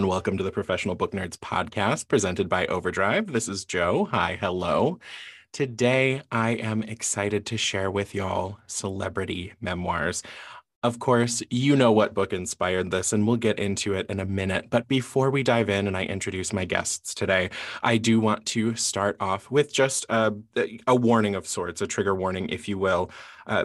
Welcome to the Professional Book Nerds podcast presented by Overdrive. This is Joe. Hi, hello. Today, I am excited to share with y'all celebrity memoirs. Of course, you know what book inspired this, and we'll get into it in a minute. But before we dive in and I introduce my guests today, I do want to start off with just a warning of sorts, a trigger warning, if you will,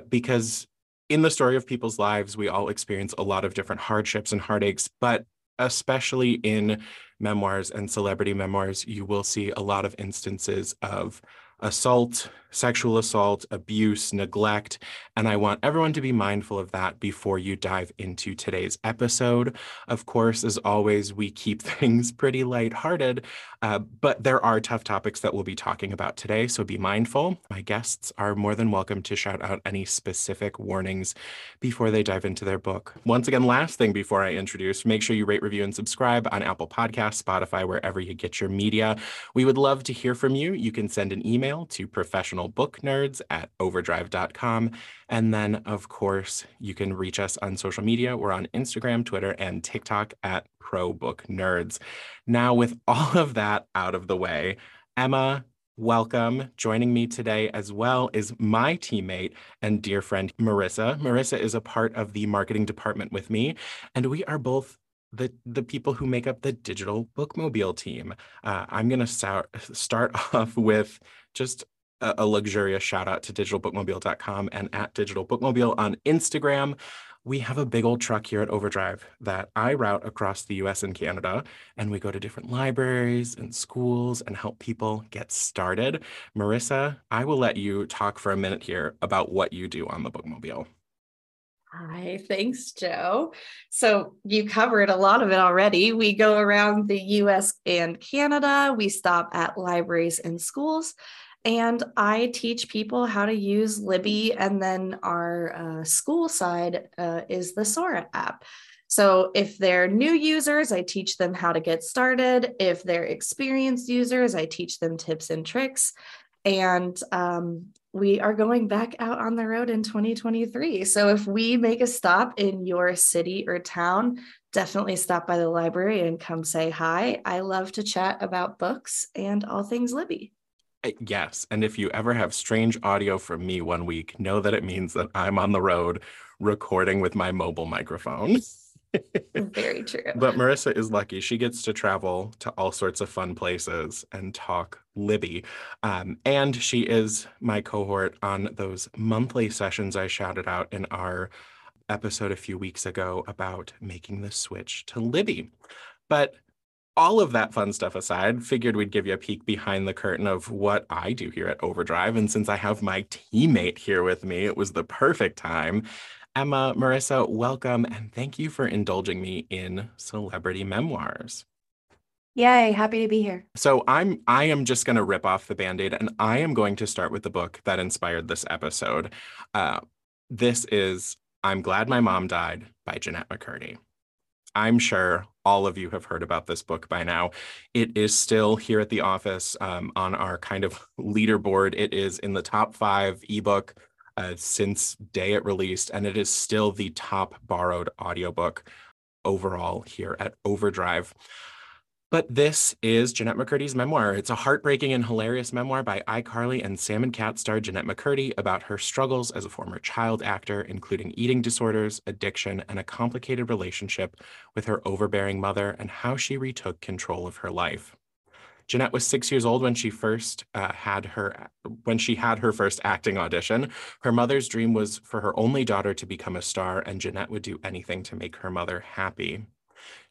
because in the story of people's lives, we all experience a lot of different hardships and heartaches, but especially in memoirs and celebrity memoirs, you will see a lot of instances of assault, sexual assault, abuse, neglect, and I want everyone to be mindful of that before you dive into today's episode. Of course, as always, we keep things pretty lighthearted, but there are tough topics that we'll be talking about today, so be mindful. My guests are more than welcome to shout out any specific warnings before they dive into their book. Once again, last thing before I introduce, make sure you rate, review, and subscribe on Apple Podcasts, Spotify, wherever you get your media. We would love to hear from you. You can send an email to professionalbooknerds@overdrive.com. And then, of course, you can reach us on social media. We're on Instagram, Twitter, and TikTok at ProBookNerds. Now, with all of that out of the way, Emma, welcome. Joining me today as well is my teammate and dear friend, Marissa. Marissa is a part of the marketing department with me, and we are both the people who make up the Digital Bookmobile team. I'm going to start off with just a luxurious shout out to digitalbookmobile.com and at digitalbookmobile on Instagram. We have a big old truck here at Overdrive that I route across the US and Canada, and we go to different libraries and schools and help people get started. Marissa, I will let you talk for a minute here about what you do on the Bookmobile. Hi, thanks, Joe. So you covered a lot of it already. We go around the US and Canada. We stop at libraries and schools. And I teach people how to use Libby. And then our school side is the Sora app. So if they're new users, I teach them how to get started. If they're experienced users, I teach them tips and tricks. And we are going back out on the road in 2023. So if we make a stop in your city or town, definitely stop by the library and come say hi. I love to chat about books and all things Libby. Yes. And if you ever have strange audio from me one week, know that it means that I'm on the road recording with my mobile microphone. Very true. But Marissa is lucky. She gets to travel to all sorts of fun places and talk Libby. And she is my cohort on those monthly sessions I shouted out in our episode a few weeks ago about making the switch to Libby. But all of that fun stuff aside, figured we'd give you a peek behind the curtain of what I do here at Overdrive. And since I have my teammate here with me, it was the perfect time. Emma, Marissa, welcome, and thank you for indulging me in celebrity memoirs. Yay, happy to be here. So I am just going to rip off the Band-Aid, and I am going to start with the book that inspired this episode. This is I'm Glad My Mom Died by Jennette McCurdy. I'm sure all of you have heard about this book by now. It is still here at the office on our kind of leaderboard. It is in the top 5 ebook since day it released, and it is still the top borrowed audiobook overall here at Overdrive. But this is Jennette McCurdy's memoir. It's a heartbreaking and hilarious memoir by iCarly and Sam and Cat star Jennette McCurdy about her struggles as a former child actor, including eating disorders, addiction, and a complicated relationship with her overbearing mother and how she retook control of her life. Jennette was 6 years old when she had her first acting audition. Her mother's dream was for her only daughter to become a star, and Jennette would do anything to make her mother happy.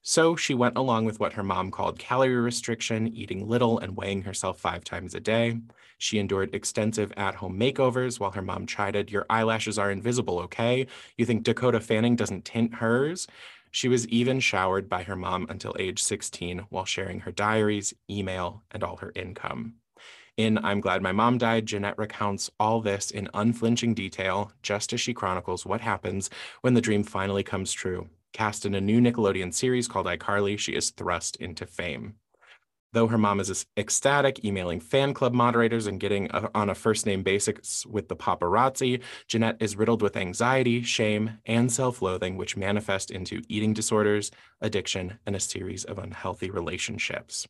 So she went along with what her mom called calorie restriction, eating little and weighing herself 5 times a day. She endured extensive at-home makeovers while her mom chided, "Your eyelashes are invisible, okay? You think Dakota Fanning doesn't tint hers?" She was even showered by her mom until age 16 while sharing her diaries, email, and all her income. In I'm Glad My Mom Died, Jennette recounts all this in unflinching detail, just as she chronicles what happens when the dream finally comes true. Cast in a new Nickelodeon series called iCarly, she is thrust into fame. Though her mom is ecstatic, emailing fan club moderators and getting on a first-name basis with the paparazzi, Jennette is riddled with anxiety, shame, and self-loathing, which manifest into eating disorders, addiction, and a series of unhealthy relationships.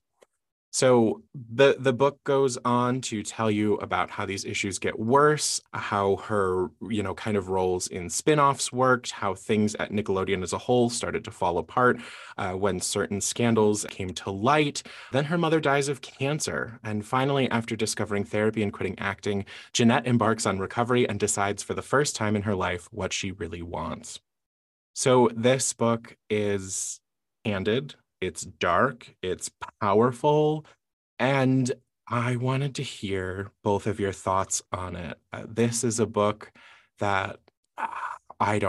So the book goes on to tell you about how these issues get worse, how her, kind of roles in spinoffs worked, how things at Nickelodeon as a whole started to fall apart when certain scandals came to light. Then her mother dies of cancer. And finally, after discovering therapy and quitting acting, Jennette embarks on recovery and decides for the first time in her life what she really wants. So this book is candid. It's dark, it's powerful, and I wanted to hear both of your thoughts on it. This is a book that I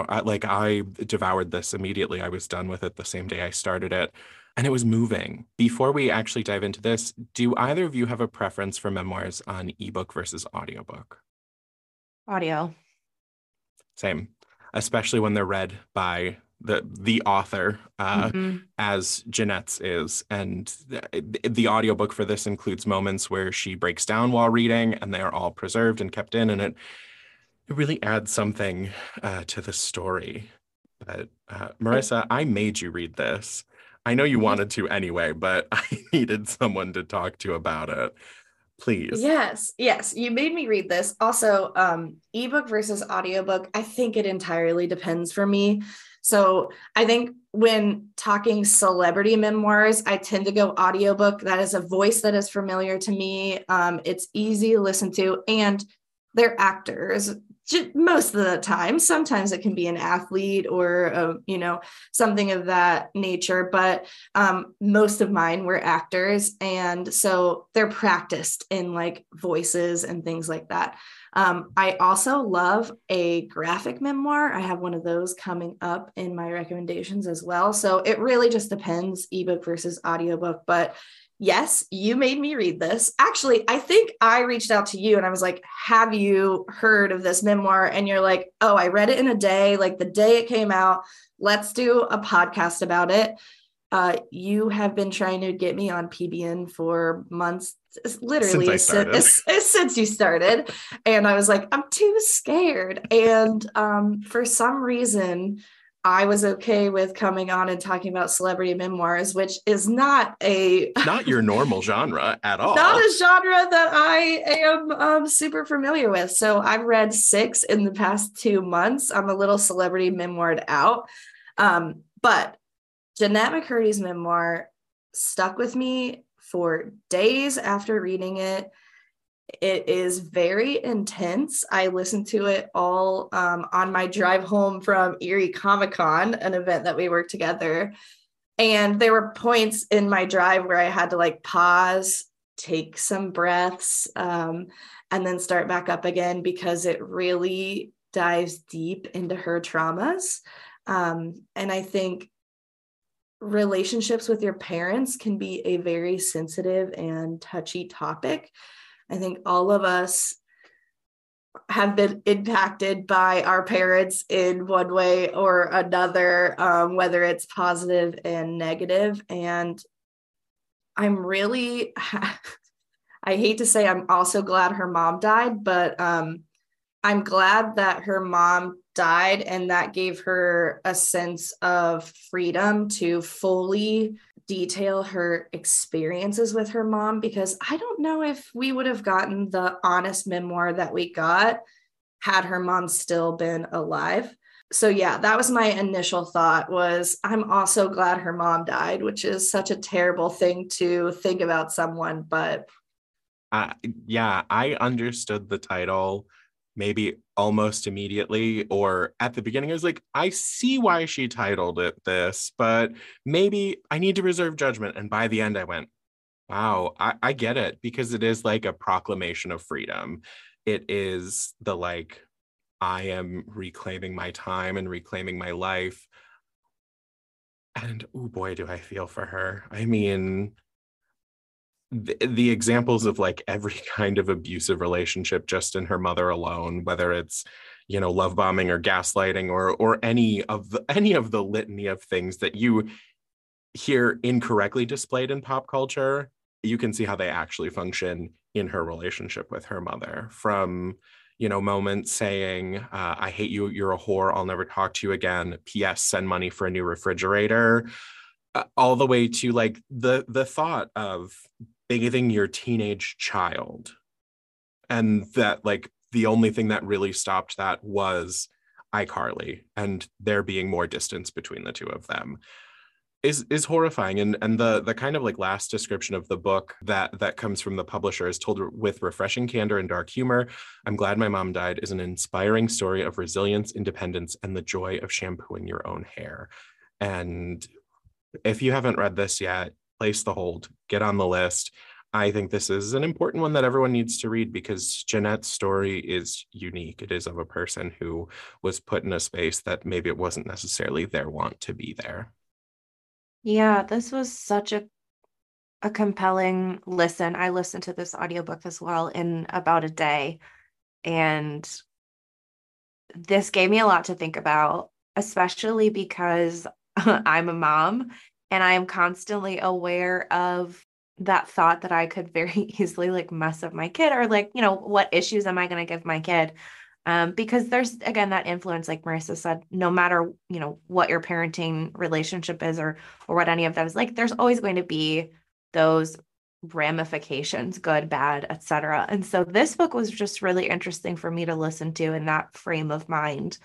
devoured this immediately. I was done with it the same day I started it, and it was moving. Before we actually dive into this, do either of you have a preference for memoirs on ebook versus audiobook? Audio. Same, especially when they're read by the author, as Jennette's is. And the audiobook for this includes moments where she breaks down while reading, and they are all preserved and kept in, and it really adds something to the story. But Marissa, I made you read this. I know you wanted to anyway, but I needed someone to talk to about it. Please. Yes, you made me read this. Also, ebook versus audiobook, I think it entirely depends for me. So I think when talking celebrity memoirs, I tend to go audiobook. That is a voice that is familiar to me. It's easy to listen to, and they're actors most of the time. Sometimes it can be an athlete or, something of that nature, but most of mine were actors. And so they're practiced in like voices and things like that. I also love a graphic memoir. I have one of those coming up in my recommendations as well. So it really just depends, ebook versus audiobook. But yes, you made me read this. Actually, I think I reached out to you and I was like, have you heard of this memoir? And you're like, oh, I read it in a day, like the day it came out. Let's do a podcast about it. You have been trying to get me on PBN for months, literally since you started. And I was like, I'm too scared. And for some reason, I was okay with coming on and talking about celebrity memoirs, which is not your normal genre at all. Not a genre that I am super familiar with. So I've read 6 in the past 2 months. I'm a little celebrity memoired out. But Jennette McCurdy's memoir stuck with me for days after reading it. It is very intense. I listened to it all on my drive home from Erie Comic Con, an event that we worked together. And there were points in my drive where I had to like pause, take some breaths, and then start back up again, because it really dives deep into her traumas. And I think relationships with your parents can be a very sensitive and touchy topic. I think all of us have been impacted by our parents in one way or another, whether it's positive and negative. And I hate to say, I'm also glad her mom died, but I'm glad that her mom died, and that gave her a sense of freedom to fully detail her experiences with her mom, because I don't know if we would have gotten the honest memoir that we got had her mom still been alive. So yeah, that was my initial thought, was I'm also glad her mom died, which is such a terrible thing to think about someone, but. Yeah, I understood the title maybe almost immediately or at the beginning, I was like, I see why she titled it this, but maybe I need to reserve judgment. And by the end, I went, wow, I get it, because it is like a proclamation of freedom. It is the like, I am reclaiming my time and reclaiming my life. And oh boy, do I feel for her. I mean, the examples of like every kind of abusive relationship just in her mother alone, whether it's, you know, love bombing or gaslighting or any of the litany of things that you hear incorrectly displayed in pop culture, you can see how they actually function in her relationship with her mother. From, you know, moments saying, I hate you, you're a whore, I'll never talk to you again, P.S. send money for a new refrigerator, all the way to like the thought of bathing your teenage child. And that like the only thing that really stopped that was iCarly and there being more distance between the two of them is horrifying. And the kind of like last description of the book that comes from the publisher is told with refreshing candor and dark humor. I'm glad my mom died is an inspiring story of resilience, independence, and the joy of shampooing your own hair. And if you haven't read this yet, place the hold, get on the list. I think this is an important one that everyone needs to read because Jennette's story is unique. It is of a person who was put in a space that maybe it wasn't necessarily their want to be there. Yeah, this was such a compelling listen. I listened to this audiobook as well in about a day, and this gave me a lot to think about, especially because I'm a mom and I am constantly aware of that thought that I could very easily like mess up my kid or like, you know, what issues am I going to give my kid? Because there's, again, that influence, like Marissa said, no matter, you know, what your parenting relationship is or what any of that is like, there's always going to be those ramifications, good, bad, etc. And so this book was just really interesting for me to listen to in that frame of mind.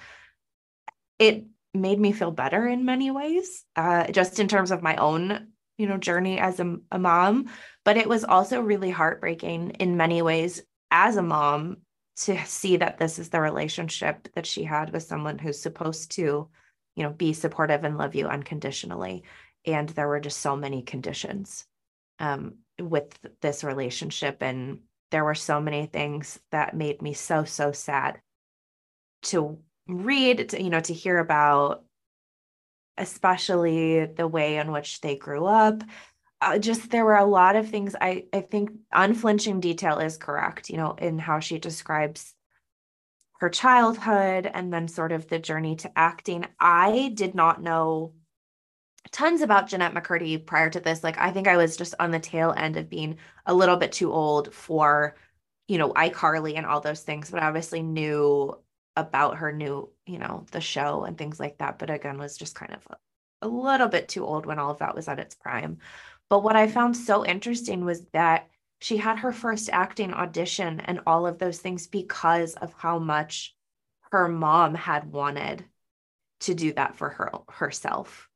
It made me feel better in many ways, just in terms of my own, you know, journey as a mom, but it was also really heartbreaking in many ways as a mom to see that this is the relationship that she had with someone who's supposed to, you know, be supportive and love you unconditionally. And there were just so many conditions with this relationship. And there were so many things that made me so, so sad to read, to, you know, to hear about, especially the way in which they grew up. Just there were a lot of things. I think unflinching detail is correct, you know, in how she describes her childhood and then sort of the journey to acting. I did not know tons about Jennette McCurdy prior to this. Like, I think I was just on the tail end of being a little bit too old for, you know, iCarly and all those things, but I obviously knew about her, knew, you know, the show and things like that. But again, was just kind of a little bit too old when all of that was at its prime. But what I found so interesting was that she had her first acting audition and all of those things because of how much her mom had wanted to do that for herself.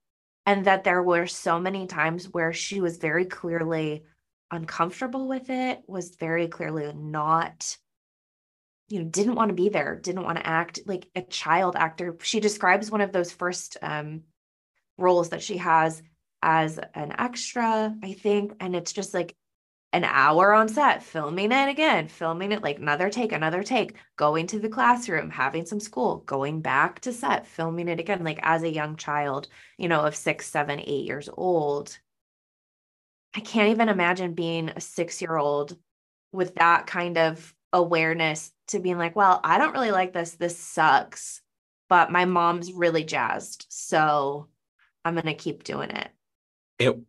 And that there were so many times where she was very clearly uncomfortable with it, was very clearly not, you know, didn't want to be there, didn't want to act like a child actor. She describes one of those first roles that she has as an extra, I think. And it's just like an hour on set, filming it again, filming it like another take, going to the classroom, having some school, going back to set, filming it again, like as a young child, you know, of 6, 7, 8 years old. I can't even imagine being a 6-year-old with that kind of awareness to being like, well, I don't really like this. This sucks, but my mom's really jazzed, so I'm going to keep doing it.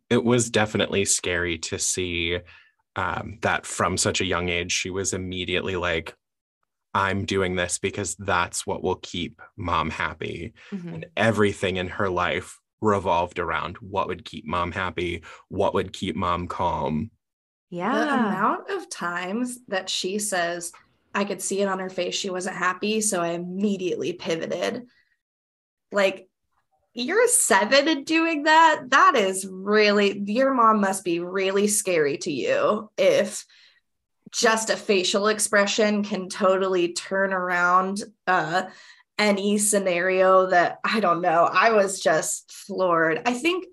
It was definitely scary to see that from such a young age, she was immediately like, I'm doing this because that's what will keep mom happy. Mm-hmm. And everything in her life revolved around what would keep mom happy, what would keep mom calm. Yeah. The amount of times that she says, I could see it on her face, she wasn't happy, so I immediately pivoted. Like, you're 7 and doing that. That is really, your mom must be really scary to you if just a facial expression can totally turn around any scenario that, I don't know, I was just floored. I think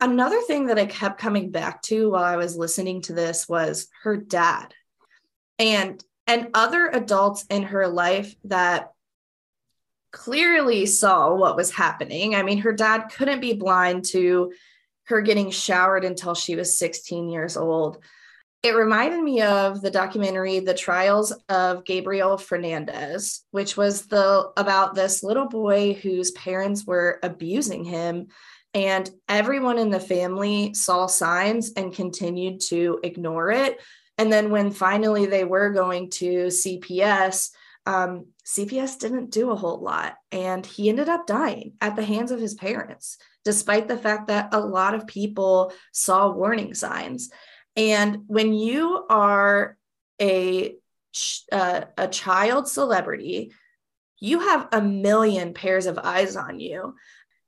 another thing that I kept coming back to while I was listening to this was her dad and other adults in her life that clearly saw what was happening. I mean, her dad couldn't be blind to her getting showered until she was 16 years old. It reminded me of the documentary, The Trials of Gabriel Fernandez, which was about this little boy whose parents were abusing him, and everyone in the family saw signs and continued to ignore it. And then when finally they were going to CPS, CPS didn't do a whole lot, and he ended up dying at the hands of his parents, despite the fact that a lot of people saw warning signs. And when you are a child celebrity, you have a million pairs of eyes on you.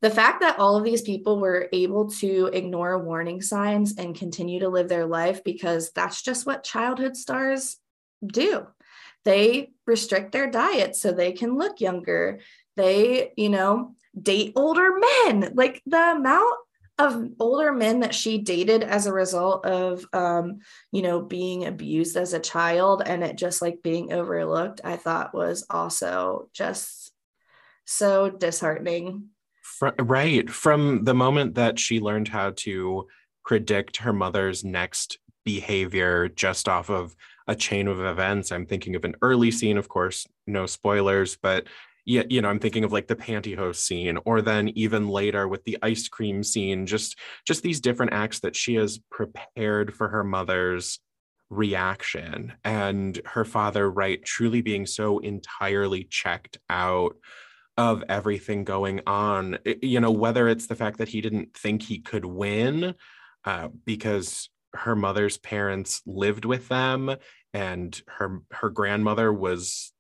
The fact that all of these people were able to ignore warning signs and continue to live their life, because that's just what childhood stars do. They restrict their diet so they can look younger. They, date older men. Like, the amount of older men that she dated as a result of, being abused as a child and it just like being overlooked, I thought was also just so disheartening. Right. From the moment that she learned how to predict her mother's next behavior just off of a chain of events. I'm thinking of an early scene, of course, no spoilers, but yeah, I'm thinking of like the pantyhose scene, or then even later with the ice cream scene, just these different acts that she has prepared for her mother's reaction, and her father, right, truly being so entirely checked out of everything going on, whether it's the fact that he didn't think he could win because her mother's parents lived with them and her grandmother was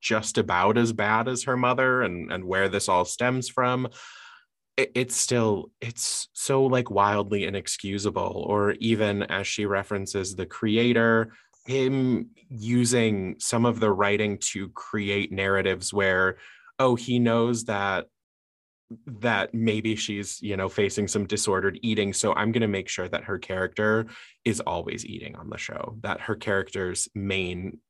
just about as bad as her mother, and where this all stems from, it's so like wildly inexcusable. Or even as she references the creator, him using some of the writing to create narratives where, oh, he knows that maybe she's, facing some disordered eating, so I'm going to make sure that her character is always eating on the show, that her character's main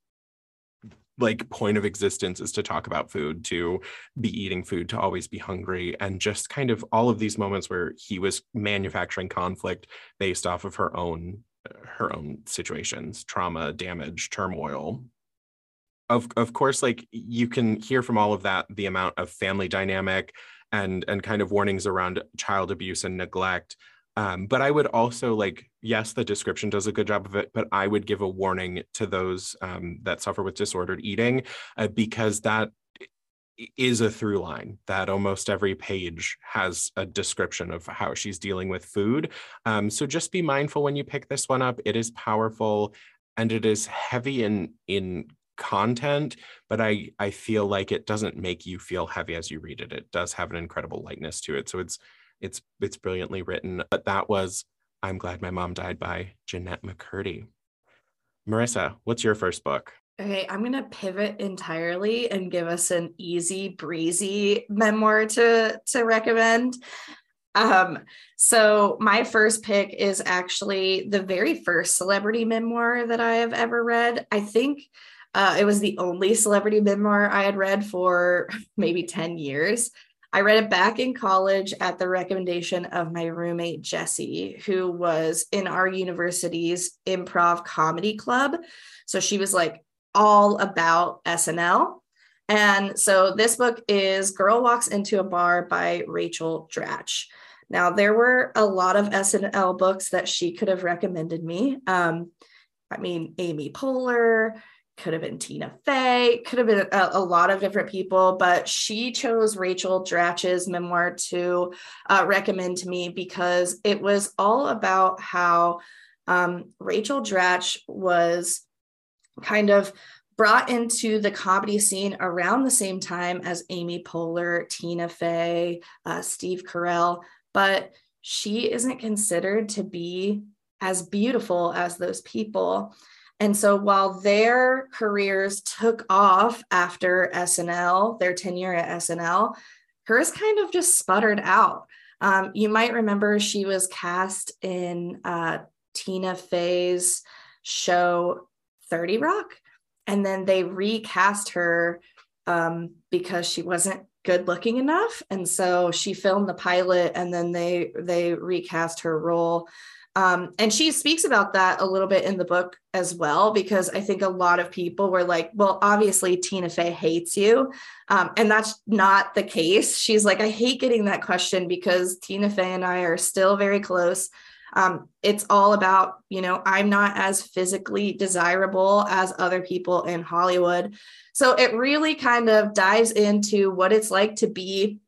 like point of existence is to talk about food, to be eating food, to always be hungry. And just kind of all of these moments where he was manufacturing conflict based off of her own situations, trauma, damage, turmoil. Of course, like, you can hear from all of that, the amount of family dynamic and kind of warnings around child abuse and neglect. But I would also like, yes, the description does a good job of it, but I would give a warning to those that suffer with disordered eating, because that is a through line, that almost every page has a description of how she's dealing with food. So just be mindful when you pick this one up. It is powerful and it is heavy in content, but I feel like it doesn't make you feel heavy as you read it. It does have an incredible lightness to it. So it's brilliantly written. But that was I'm Glad My Mom Died by Jennette McCurdy. Marissa, what's your first book? Okay, I'm going to pivot entirely and give us an easy breezy memoir to recommend. So my first pick is actually the very first celebrity memoir that I have ever read. I think it was the only celebrity memoir I had read for maybe 10 years. I read it back in college at the recommendation of my roommate, Jessie, who was in our university's improv comedy club. So she was like all about SNL. And so this book is Girl Walks Into a Bar by Rachel Dratch. Now, there were a lot of SNL books that she could have recommended me. Amy Poehler, could have been Tina Fey, could have been a lot of different people, but she chose Rachel Dratch's memoir to recommend to me because it was all about how Rachel Dratch was kind of brought into the comedy scene around the same time as Amy Poehler, Tina Fey, Steve Carell, but she isn't considered to be as beautiful as those people. And so while their careers took off after SNL, their tenure at SNL, hers kind of just sputtered out. You might remember she was cast in Tina Fey's show 30 Rock. And then they recast her because she wasn't good looking enough. And so she filmed the pilot and then they recast her role. And she speaks about that a little bit in the book as well, because I think a lot of people were like, well, obviously Tina Fey hates you. And that's not the case. She's like, I hate getting that question because Tina Fey and I are still very close. It's all about, you know, I'm not as physically desirable as other people in Hollywood. So it really kind of dives into what it's like to be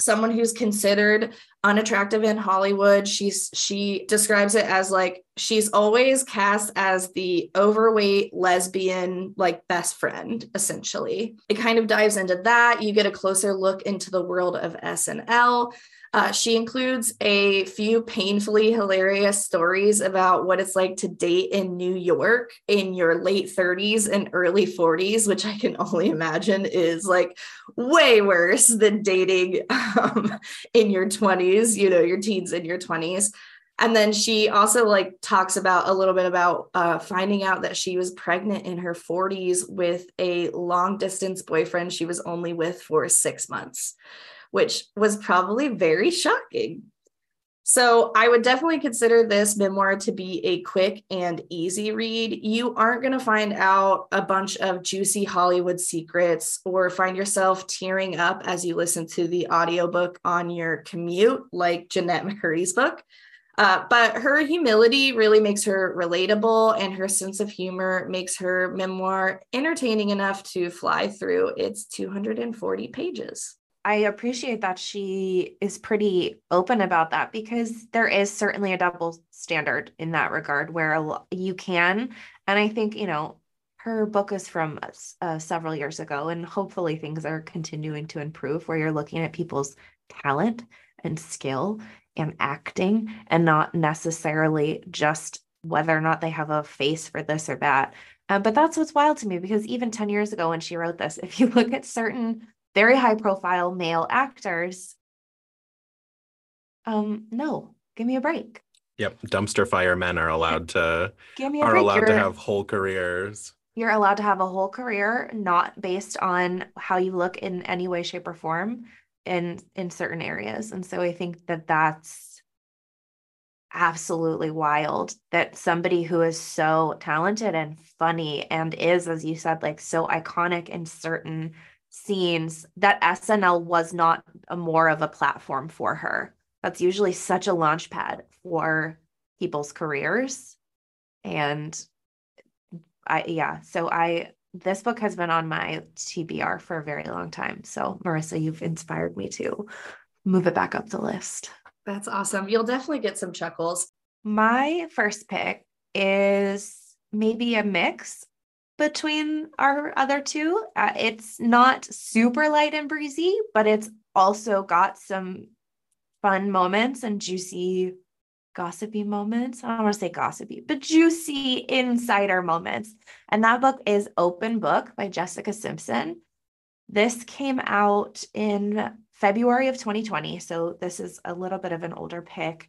someone who's considered unattractive in Hollywood. She describes it as like, she's always cast as the overweight lesbian, like best friend, essentially. It kind of dives into that. You get a closer look into the world of SNL. She includes a few painfully hilarious stories about what it's like to date in New York in your late 30s and early 40s, which I can only imagine is like way worse than dating in your 20s, you know, your teens and your 20s. And then she also like talks about a little bit about finding out that she was pregnant in her 40s with a long distance boyfriend she was only with for 6 months, which was probably very shocking. So I would definitely consider this memoir to be a quick and easy read. You aren't going to find out a bunch of juicy Hollywood secrets or find yourself tearing up as you listen to the audiobook on your commute, like Jennette McCurdy's book. But her humility really makes her relatable, and her sense of humor makes her memoir entertaining enough to fly through its 240 pages. I appreciate that she is pretty open about that, because there is certainly a double standard in that regard where you can. And I think, you know, her book is from several years ago, and hopefully things are continuing to improve where you're looking at people's talent and skill and acting and not necessarily just whether or not they have a face for this or that. But that's what's wild to me, because even 10 years ago when she wrote this, if you look at certain very high profile male actors, no, give me a break. Yep. Dumpster fire men are allowed to have whole careers. You're allowed to have a whole career, not based on how you look in any way, shape, or form in certain areas. And so I think that that's absolutely wild, that somebody who is so talented and funny and is, as you said, like so iconic in certain scenes, that SNL was not a more of a platform for her. That's usually such a launch pad for people's careers. And this book has been on my TBR for a very long time. So Marissa, you've inspired me to move it back up the list. That's awesome. You'll definitely get some chuckles. My first pick is maybe a mix between our other two. It's not super light and breezy, but it's also got some fun moments and juicy gossipy moments. I don't want to say gossipy, but juicy insider moments. And that book is Open Book by Jessica Simpson. This came out in February of 2020. So this is a little bit of an older pick,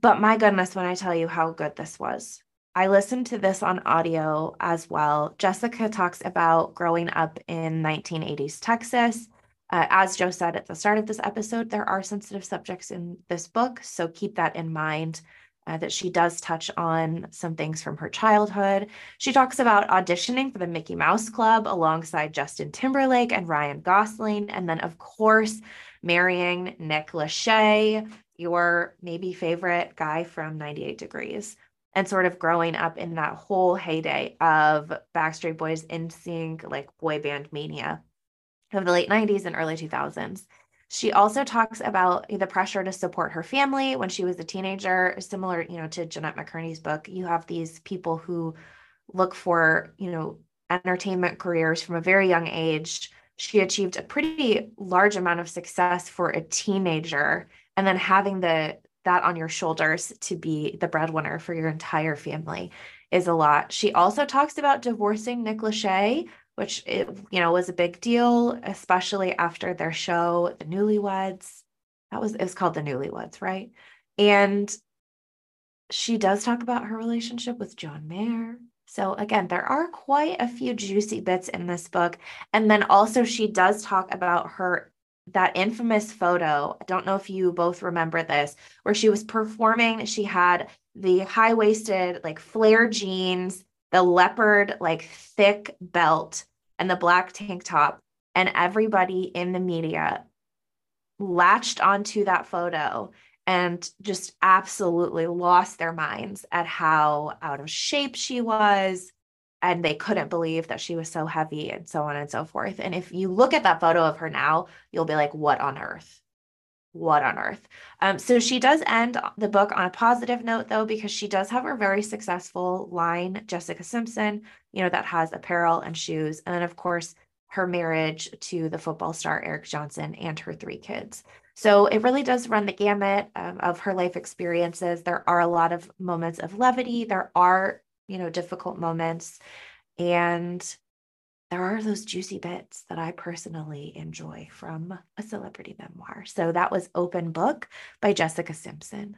but my goodness, when I tell you how good this was. I listened to this on audio as well. Jessica talks about growing up in 1980s Texas. As Joe said at the start of this episode, there are sensitive subjects in this book, so keep that in mind, that she does touch on some things from her childhood. She talks about auditioning for the Mickey Mouse Club alongside Justin Timberlake and Ryan Gosling, and then, of course, marrying Nick Lachey, your maybe favorite guy from 98 Degrees, and sort of growing up in that whole heyday of Backstreet Boys, NSYNC, like boy band mania of the late 90s and early 2000s. She also talks about the pressure to support her family when she was a teenager, similar, you know, to Jennette McCurdy's book. You have these people who look for, you know, entertainment careers from a very young age. She achieved a pretty large amount of success for a teenager, and then having the that on your shoulders to be the breadwinner for your entire family is a lot. She also talks about divorcing Nick Lachey, which was a big deal, especially after their show, The Newlyweds. It was called The Newlyweds, right? And she does talk about her relationship with John Mayer. So again, there are quite a few juicy bits in this book. And then also she does talk about that infamous photo. I don't know if you both remember this, where she was performing. She had the high-waisted, flare jeans, the leopard, thick belt, and the black tank top. And everybody in the media latched onto that photo and just absolutely lost their minds at how out of shape she was. And they couldn't believe that she was so heavy and so on and so forth. And if you look at that photo of her now, you'll be like, what on earth? What on earth? So she does end the book on a positive note, though, because she does have her very successful line, Jessica Simpson, that has apparel and shoes. And then, of course, her marriage to the football star Eric Johnson and her 3 kids. So it really does run the gamut of her life experiences. There are a lot of moments of levity. There are, difficult moments. And there are those juicy bits that I personally enjoy from a celebrity memoir. So that was Open Book by Jessica Simpson.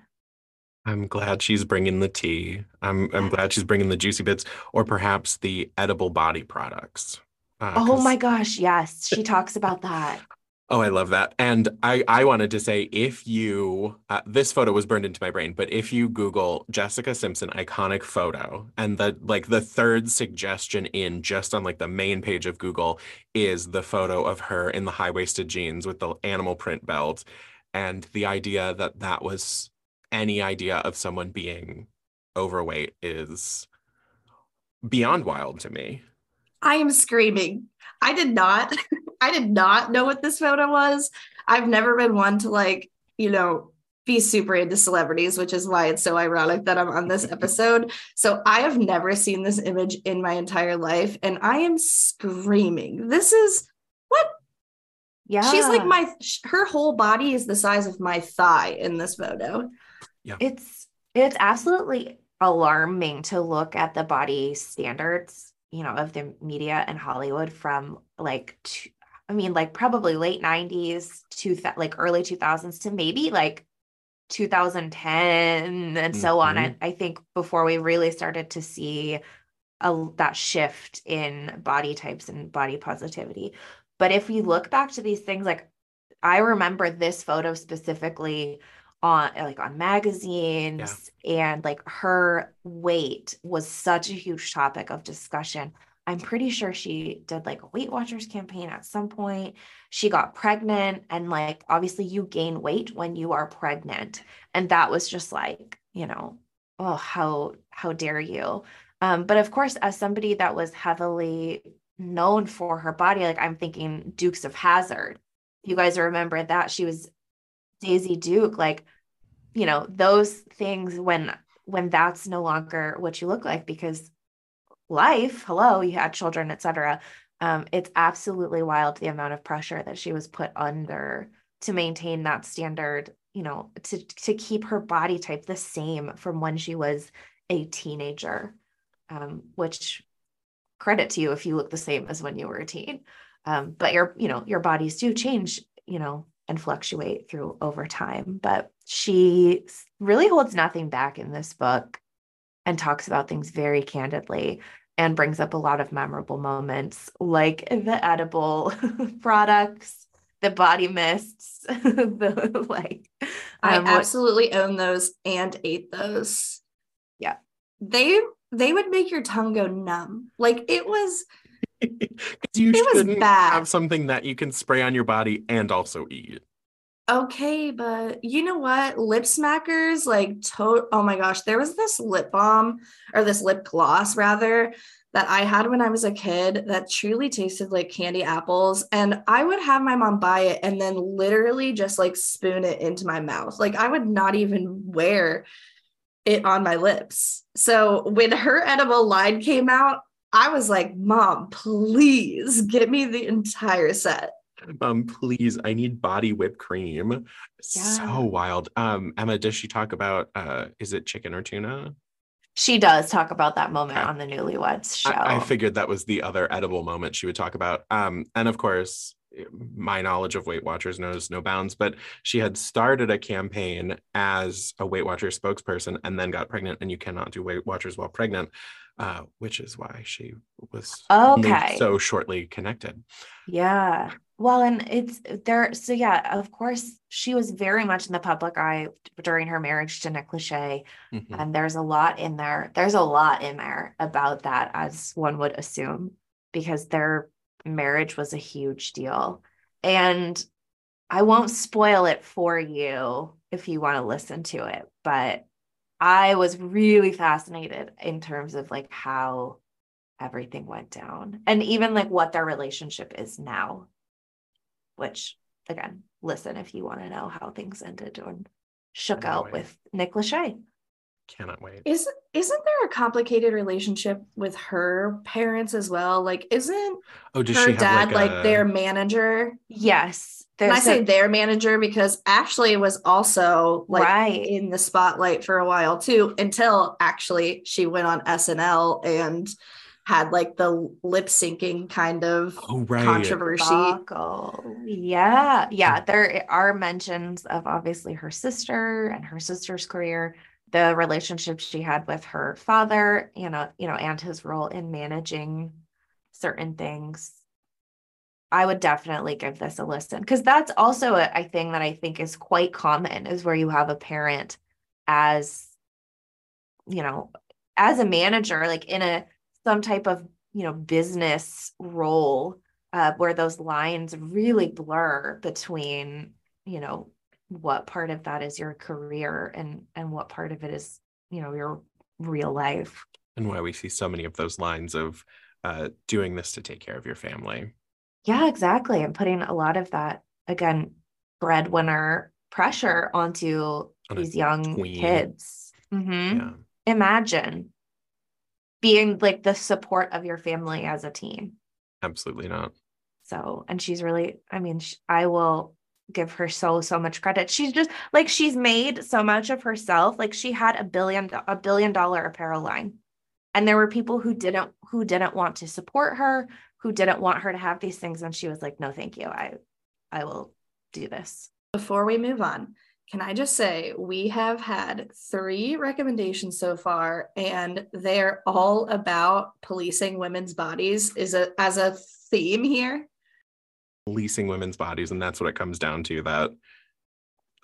I'm glad she's bringing the tea. I'm glad she's bringing the juicy bits, or perhaps the edible body products. Oh my gosh, yes. She talks about that. Oh, I love that. And I wanted to say, if you, this photo was burned into my brain, but if you Google Jessica Simpson iconic photo, and the third suggestion in just on the main page of Google is the photo of her in the high-waisted jeans with the animal print belt. And the idea that was any idea of someone being overweight is beyond wild to me. I am screaming. I did not know what this photo was. I've never been one to be super into celebrities, which is why it's so ironic that I'm on this episode. So I have never seen this image in my entire life. And I am screaming. This is what? Yeah. She's her whole body is the size of my thigh in this photo. Yeah. It's absolutely alarming to look at the body standards, of the media and Hollywood from probably late 90s to early 2000s to maybe 2010 and so on. I think before we really started to see that shift in body types and body positivity. But if we look back to these things, I remember this photo specifically on magazines, yeah. And her weight was such a huge topic of discussion. I'm pretty sure she did a Weight Watchers campaign at some point. She got pregnant, and obviously you gain weight when you are pregnant. And that was just oh, how dare you? But of course, as somebody that was heavily known for her body, I'm thinking Dukes of Hazzard. You guys remember that she was Daisy Duke, those things when that's no longer what you look like because life, hello, you had children, etc. It's absolutely wild the amount of pressure that she was put under to maintain that standard, to keep her body type the same from when she was a teenager, which credit to you if you look the same as when you were a teen. But your bodies do change, and fluctuate through over time. But she really holds nothing back in this book and talks about things very candidly and brings up a lot of memorable moments like the edible products, the body mists, I absolutely own those and ate those. Yeah. They would make your tongue go numb. It was you shouldn't have something that you can spray on your body and also eat. Okay, but you know what? Lip smackers, oh my gosh, there was this lip balm or this lip gloss rather that I had when I was a kid that truly tasted like candy apples. And I would have my mom buy it and then literally just spoon it into my mouth. I would not even wear it on my lips. So when her edible line came out, I was like, Mom, please get me the entire set. Please, I need body whipped cream. Yeah. So wild. Emma, does she talk about, is it chicken or tuna? She does talk about that moment on the Newlyweds show. I figured that was the other edible moment she would talk about. And of course, my knowledge of Weight Watchers knows no bounds, but she had started a campaign as a Weight Watchers spokesperson and then got pregnant, and you cannot do Weight Watchers while pregnant, which is why she was so shortly connected. Yeah. Well, and it's there. So yeah, of course, she was very much in the public eye during her marriage to Nick Lachey. Mm-hmm. And there's a lot in there. There's a lot in there about that, as one would assume, because their marriage was a huge deal. And I won't spoil it for you if you want to listen to it, but I was really fascinated in terms of like how everything went down and even like what their relationship is now. Which, again, listen if you want to know how things ended and shook out with Nick Lachey. Cannot wait. Isn't there a complicated relationship with her parents as well? Like, isn't her dad like their manager? Yes. And I say their manager because Ashley was also like in the spotlight for a while too, until actually she went on SNL and had like the lip syncing kind of controversy. Yeah. Yeah. There are mentions of obviously her sister and her sister's career, the relationship she had with her father, you know, and his role in managing certain things. I would definitely give this a listen, because that's also a thing that I think is quite common, is where you have a parent as, you know, as a manager, like in some type of, you know, business role, where those lines really blur between, you know, what part of that is your career and what part of it is, you know, your real life. And why we see so many of those lines of doing this to take care of your family. Yeah, exactly. And putting a lot of that, again, breadwinner pressure onto these young kids. Mm-hmm. Yeah. Imagine being like the support of your family as a team. Absolutely not. So, and she's really, I mean, I will give her so much credit. She's just like, she's made so much of herself. Like, she had a billion dollar apparel line. And there were people who didn't want to support her, who didn't want her to have these things. And she was like, no, thank you. I will do this. Before we move on, can I just say we have had 3 recommendations so far, and they're all about policing women's bodies as a theme here. Policing women's bodies, and that's what it comes down to, that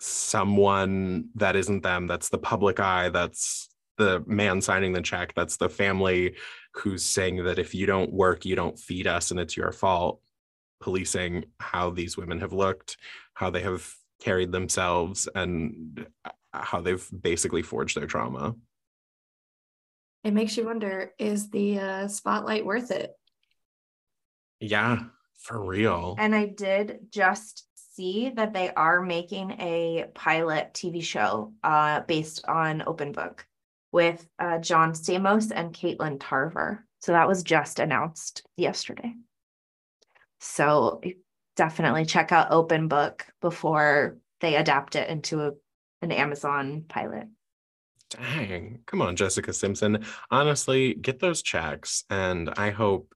someone that isn't them, that's the public eye, that's the man signing the check, that's the family who's saying that if you don't work, you don't feed us, and it's your fault. Policing how these women have looked, how they have carried themselves, and how they've basically forged their trauma. It makes you wonder, is the spotlight worth it? Yeah, for real. And I did just see that they are making a pilot TV show based on Open Book with John Stamos and Caitlin Tarver. So that was just announced yesterday. So definitely check out Open Book before they adapt it into an Amazon pilot. Dang. Come on, Jessica Simpson. Honestly, get those checks. And I hope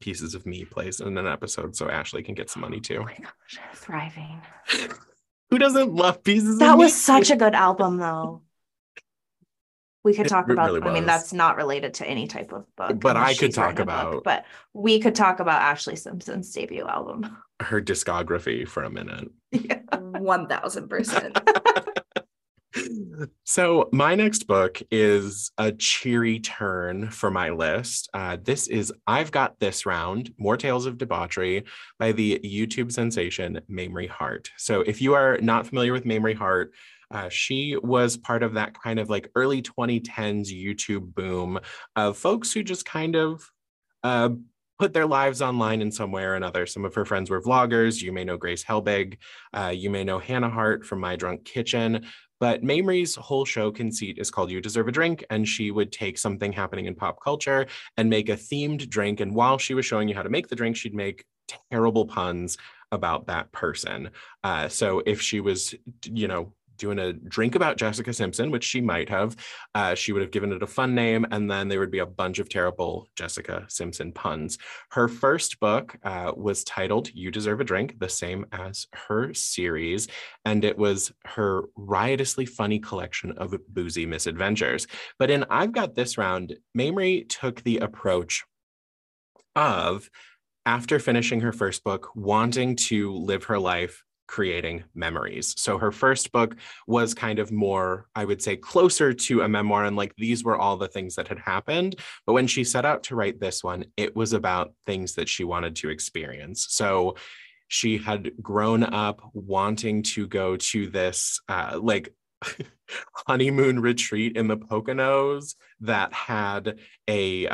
Pieces of Me plays in an episode so Ashley can get some money too. Oh my gosh, thriving. Who doesn't love Pieces of Me? That was such a good album, though. We could talk about, really, I mean, that's not related to any type of book. But I could talk about. But we could talk about Ashley Simpson's debut album. Her discography for a minute. Yeah. 1,000%. So my next book is a cheery turn for my list. This is I've Got This Round, More Tales of Debauchery by the YouTube sensation Mamrie Hart. So if you are not familiar with Mamrie Hart, she was part of that kind of like early 2010s YouTube boom of folks who just kind of put their lives online in some way or another. Some of her friends were vloggers. You may know Grace Helbig. You may know Hannah Hart from My Drunk Kitchen. But Mamrie's whole show conceit is called You Deserve a Drink, and she would take something happening in pop culture and make a themed drink. And while she was showing you how to make the drink, she'd make terrible puns about that person. So if she was, you know, doing a drink about Jessica Simpson, which she might have, she would have given it a fun name, and then there would be a bunch of terrible Jessica Simpson puns. Her first book was titled You Deserve a Drink, the same as her series, and it was her riotously funny collection of boozy misadventures. But in I've Got This Round, Mamrie took the approach of, after finishing her first book, wanting to live her life creating memories. So her first book was kind of more, I would say, closer to a memoir, and like these were all the things that had happened. But when she set out to write this one, it was about things that she wanted to experience. So she had grown up wanting to go to this like honeymoon retreat in the Poconos that had a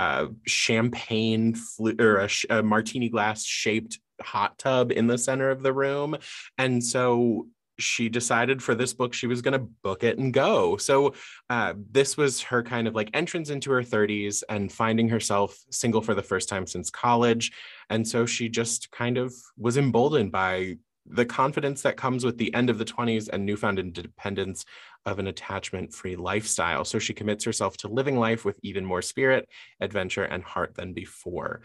champagne or a martini glass shaped hot tub in the center of the room. And so she decided for this book, she was going to book it and go. So this was her kind of like entrance into her 30s and finding herself single for the first time since college. And so she just kind of was emboldened by the confidence that comes with the end of the 20s and newfound independence of an attachment-free lifestyle. So she commits herself to living life with even more spirit, adventure, and heart than before.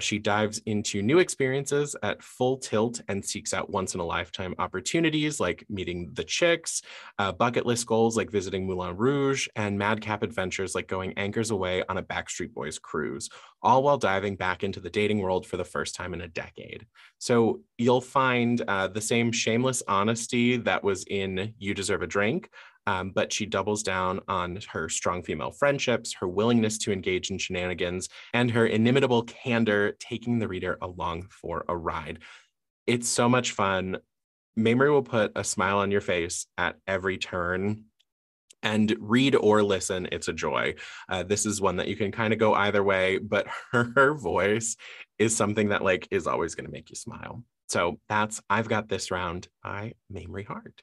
She dives into new experiences at full tilt and seeks out once-in-a-lifetime opportunities like meeting the chicks, bucket list goals like visiting Moulin Rouge, and madcap adventures like going anchors away on a Backstreet Boys cruise, all while diving back into the dating world for the first time in a decade. So you'll find the same shameless honesty that was in You Deserve a Drink, but she doubles down on her strong female friendships, her willingness to engage in shenanigans, and her inimitable candor, taking the reader along for a ride. It's so much fun. Mamrie will put a smile on your face at every turn. And read or listen, it's a joy. This is one that you can kind of go either way, but her voice is something that like is always going to make you smile. So that's I've Got This Round by Mamrie Hart.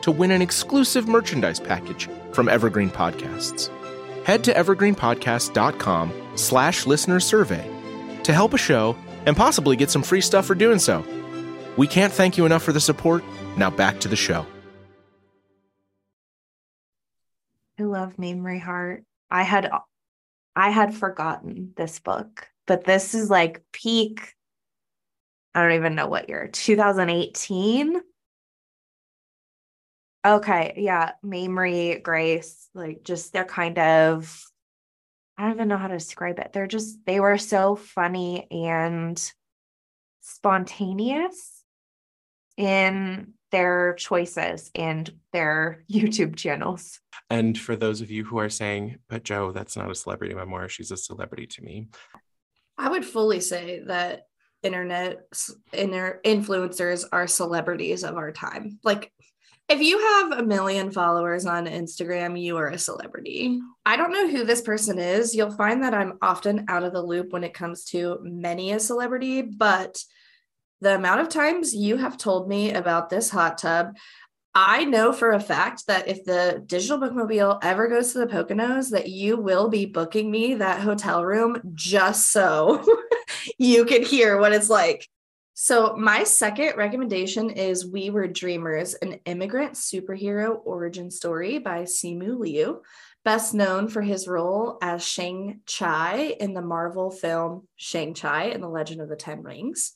to win an exclusive merchandise package from Evergreen Podcasts. Head to evergreenpodcast.com/listenersurvey to help a show and possibly get some free stuff for doing so. We can't thank you enough for the support. Now back to the show. I love Mamrie Hart. I had forgotten this book, but this is like peak, I don't even know what year, 2018? Okay, yeah, Mamrie, Grace, like just they're kind of, I don't even know how to describe it. They're just, they were so funny and spontaneous in their choices and their YouTube channels. And for those of you who are saying, but Joe, that's not a celebrity memoir, she's a celebrity to me. I would fully say that internet influencers are celebrities of our time. Like, if you have 1 million followers on Instagram, you are a celebrity. I don't know who this person is. You'll find that I'm often out of the loop when it comes to many a celebrity, but the amount of times you have told me about this hot tub, I know for a fact that if the Digital Bookmobile ever goes to the Poconos, that you will be booking me that hotel room just so you can hear what it's like. So my second recommendation is We Were Dreamers, an immigrant superhero origin story by Simu Liu, best known for his role as Shang-Chi in the Marvel film Shang-Chi and the Legend of the Ten Rings.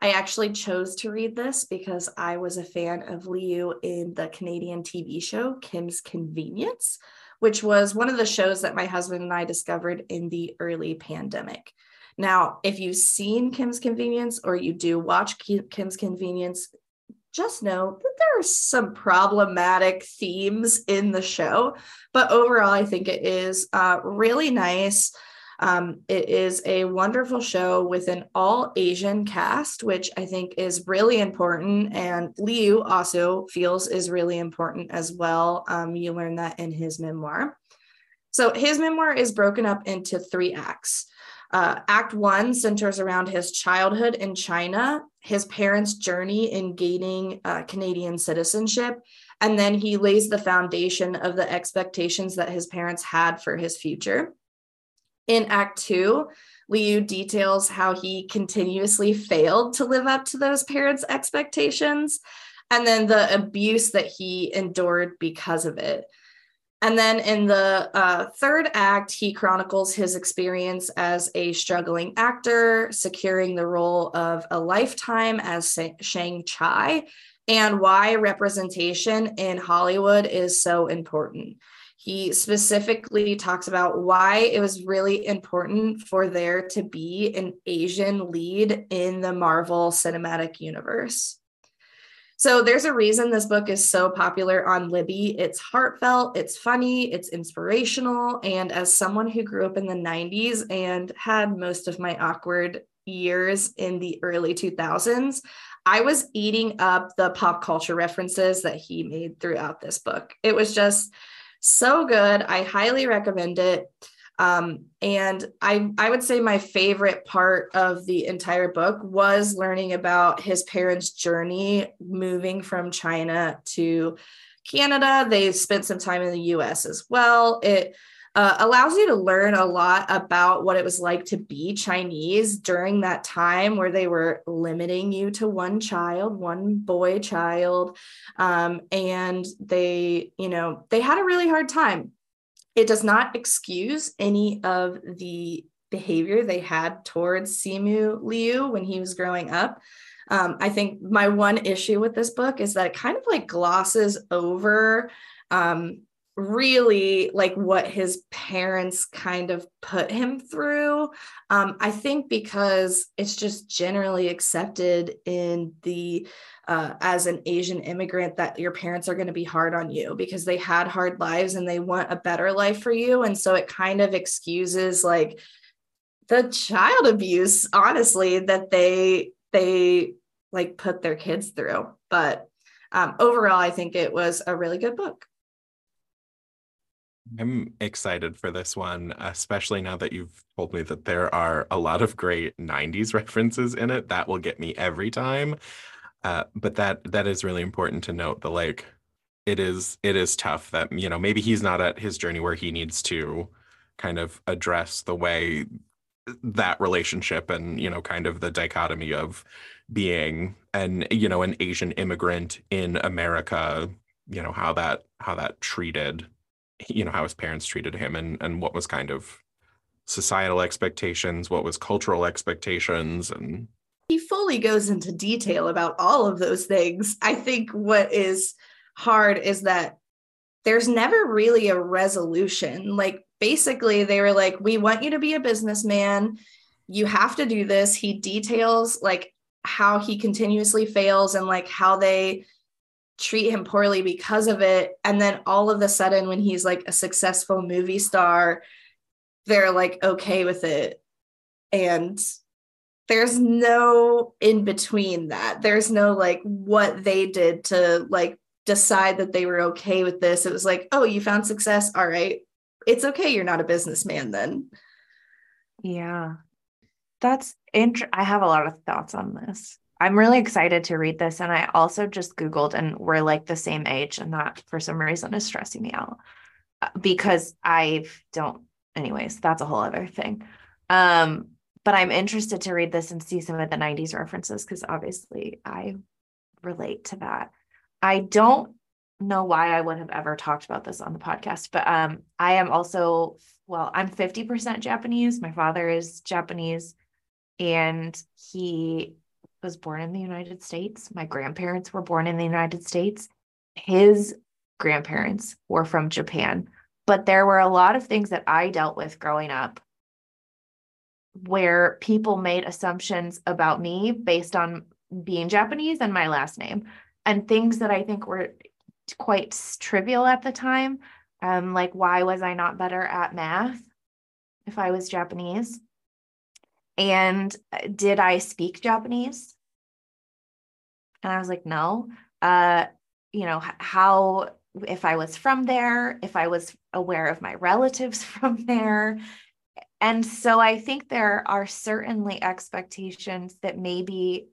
I actually chose to read this because I was a fan of Liu in the Canadian TV show Kim's Convenience, which was one of the shows that my husband and I discovered in the early pandemic. Now, if you've seen Kim's Convenience or you do watch Kim's Convenience, just know that there are some problematic themes in the show. But overall, I think it is really nice. It is a wonderful show with an all Asian cast, which I think is really important. And Liu also feels is really important as well. You learn that in his memoir. So his memoir is broken up into 3 acts. Act 1 centers around his childhood in China, his parents' journey in gaining Canadian citizenship, and then he lays the foundation of the expectations that his parents had for his future. In Act 2, Liu details how he continuously failed to live up to those parents' expectations, and then the abuse that he endured because of it. And then in the 3rd act, he chronicles his experience as a struggling actor, securing the role of a lifetime as Shang-Chi, and why representation in Hollywood is so important. He specifically talks about why it was really important for there to be an Asian lead in the Marvel Cinematic Universe. So there's a reason this book is so popular on Libby. It's heartfelt, it's funny, it's inspirational. And as someone who grew up in the 90s and had most of my awkward years in the early 2000s, I was eating up the pop culture references that he made throughout this book. It was just so good. I highly recommend it. And I would say my favorite part of the entire book was learning about his parents' journey moving from China to Canada. They spent some time in the US as well. It allows you to learn a lot about what it was like to be Chinese during that time where they were limiting you to one boy child. And they, they had a really hard time. It does not excuse any of the behavior they had towards Simu Liu when he was growing up. I think my one issue with this book is that it kind of like glosses over really like what his parents kind of put him through. I think because it's just generally accepted in the as an Asian immigrant that your parents are going to be hard on you because they had hard lives and they want a better life for you. And so it kind of excuses like the child abuse, honestly, that they like put their kids through. But overall, I think it was a really good book. I'm excited for this one, especially now that you've told me that there are a lot of great 90s references in it. That will get me every time. But that is really important to note. The like, it is tough that, maybe he's not at his journey where he needs to kind of address the way that relationship and, kind of the dichotomy of being an, an Asian immigrant in America, how that treated, how his parents treated him and what was kind of societal expectations, what was cultural expectations. And he fully goes into detail about all of those things. I think what is hard is that there's never really a resolution. Like, basically, they were like, we want you to be a businessman. You have to do this. He details like how he continuously fails and like how they treat him poorly because of it. And then all of a sudden, when he's like a successful movie star, they're like, okay with it. And there's no in between that. There's no like what they did to like decide that they were okay with this. It was like, oh, you found success. All right. It's okay. You're not a businessman then. Yeah. That's I have a lot of thoughts on this. I'm really excited to read this. And I also just Googled and we're like the same age, and that for some reason is stressing me out because anyways, that's a whole other thing. But I'm interested to read this and see some of the 90s references because obviously I relate to that. I don't know why I would have ever talked about this on the podcast, but I am also, I'm 50% Japanese. My father is Japanese and he was born in the United States. My grandparents were born in the United States. His grandparents were from Japan. But there were a lot of things that I dealt with growing up where people made assumptions about me based on being Japanese and my last name, and things that I think were quite trivial at the time. Like, why was I not better at math if I was Japanese? And did I speak Japanese? And I was like, no. You know, how, if I was from there, if I was aware of my relatives from there. And so I think there are certainly expectations that maybe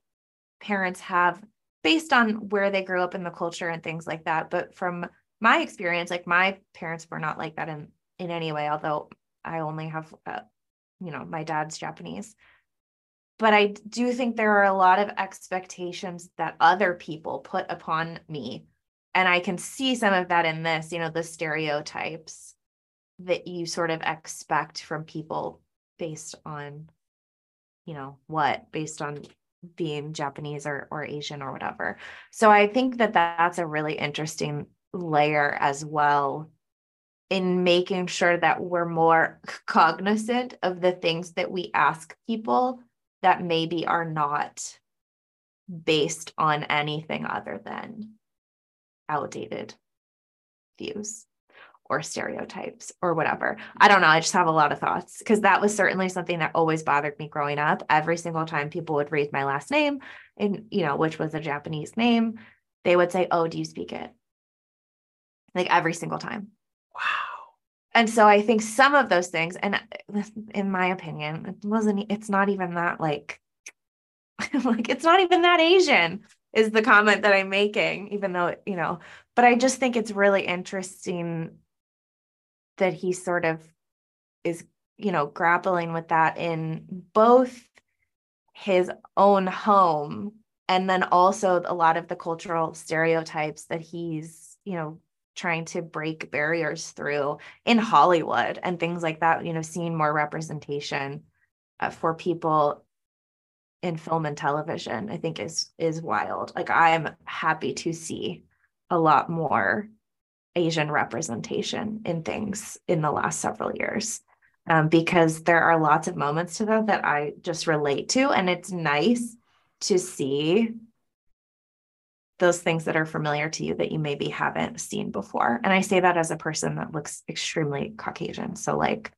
parents have based on where they grew up in the culture and things like that. But from my experience, like, my parents were not like that in any way, although I only have, you know, my dad's Japanese. But I do think there are a lot of expectations that other people put upon me. And I can see some of that in this, you know, the stereotypes that you sort of expect from people based on, you know, what, based on being Japanese or Asian or whatever. So I think that that's a really interesting layer as well, in making sure that we're more cognizant of the things that we ask people that maybe are not based on anything other than outdated views or stereotypes or whatever. I don't know. I just have a lot of thoughts, because that was certainly something that always bothered me growing up. Every single time people would read my last name, and, you know, which was a Japanese name, they would say, "Oh, do you speak it?" Like, every single time. Wow. And so I think some of those things, and in my opinion, it's not even that, like, like, it's not even that Asian is the comment that I'm making, even though, you know, but I just think it's really interesting that he sort of is, you know, grappling with that in both his own home and then also a lot of the cultural stereotypes that he's, you know, trying to break barriers through in Hollywood and things like that, you know, seeing more representation for people in film and television, I think is wild. Like, I'm happy to see a lot more Asian representation in things in the last several years, because there are lots of moments to them that I just relate to. And it's nice to see those things that are familiar to you that you maybe haven't seen before. And I say that as a person that looks extremely Caucasian. So, like,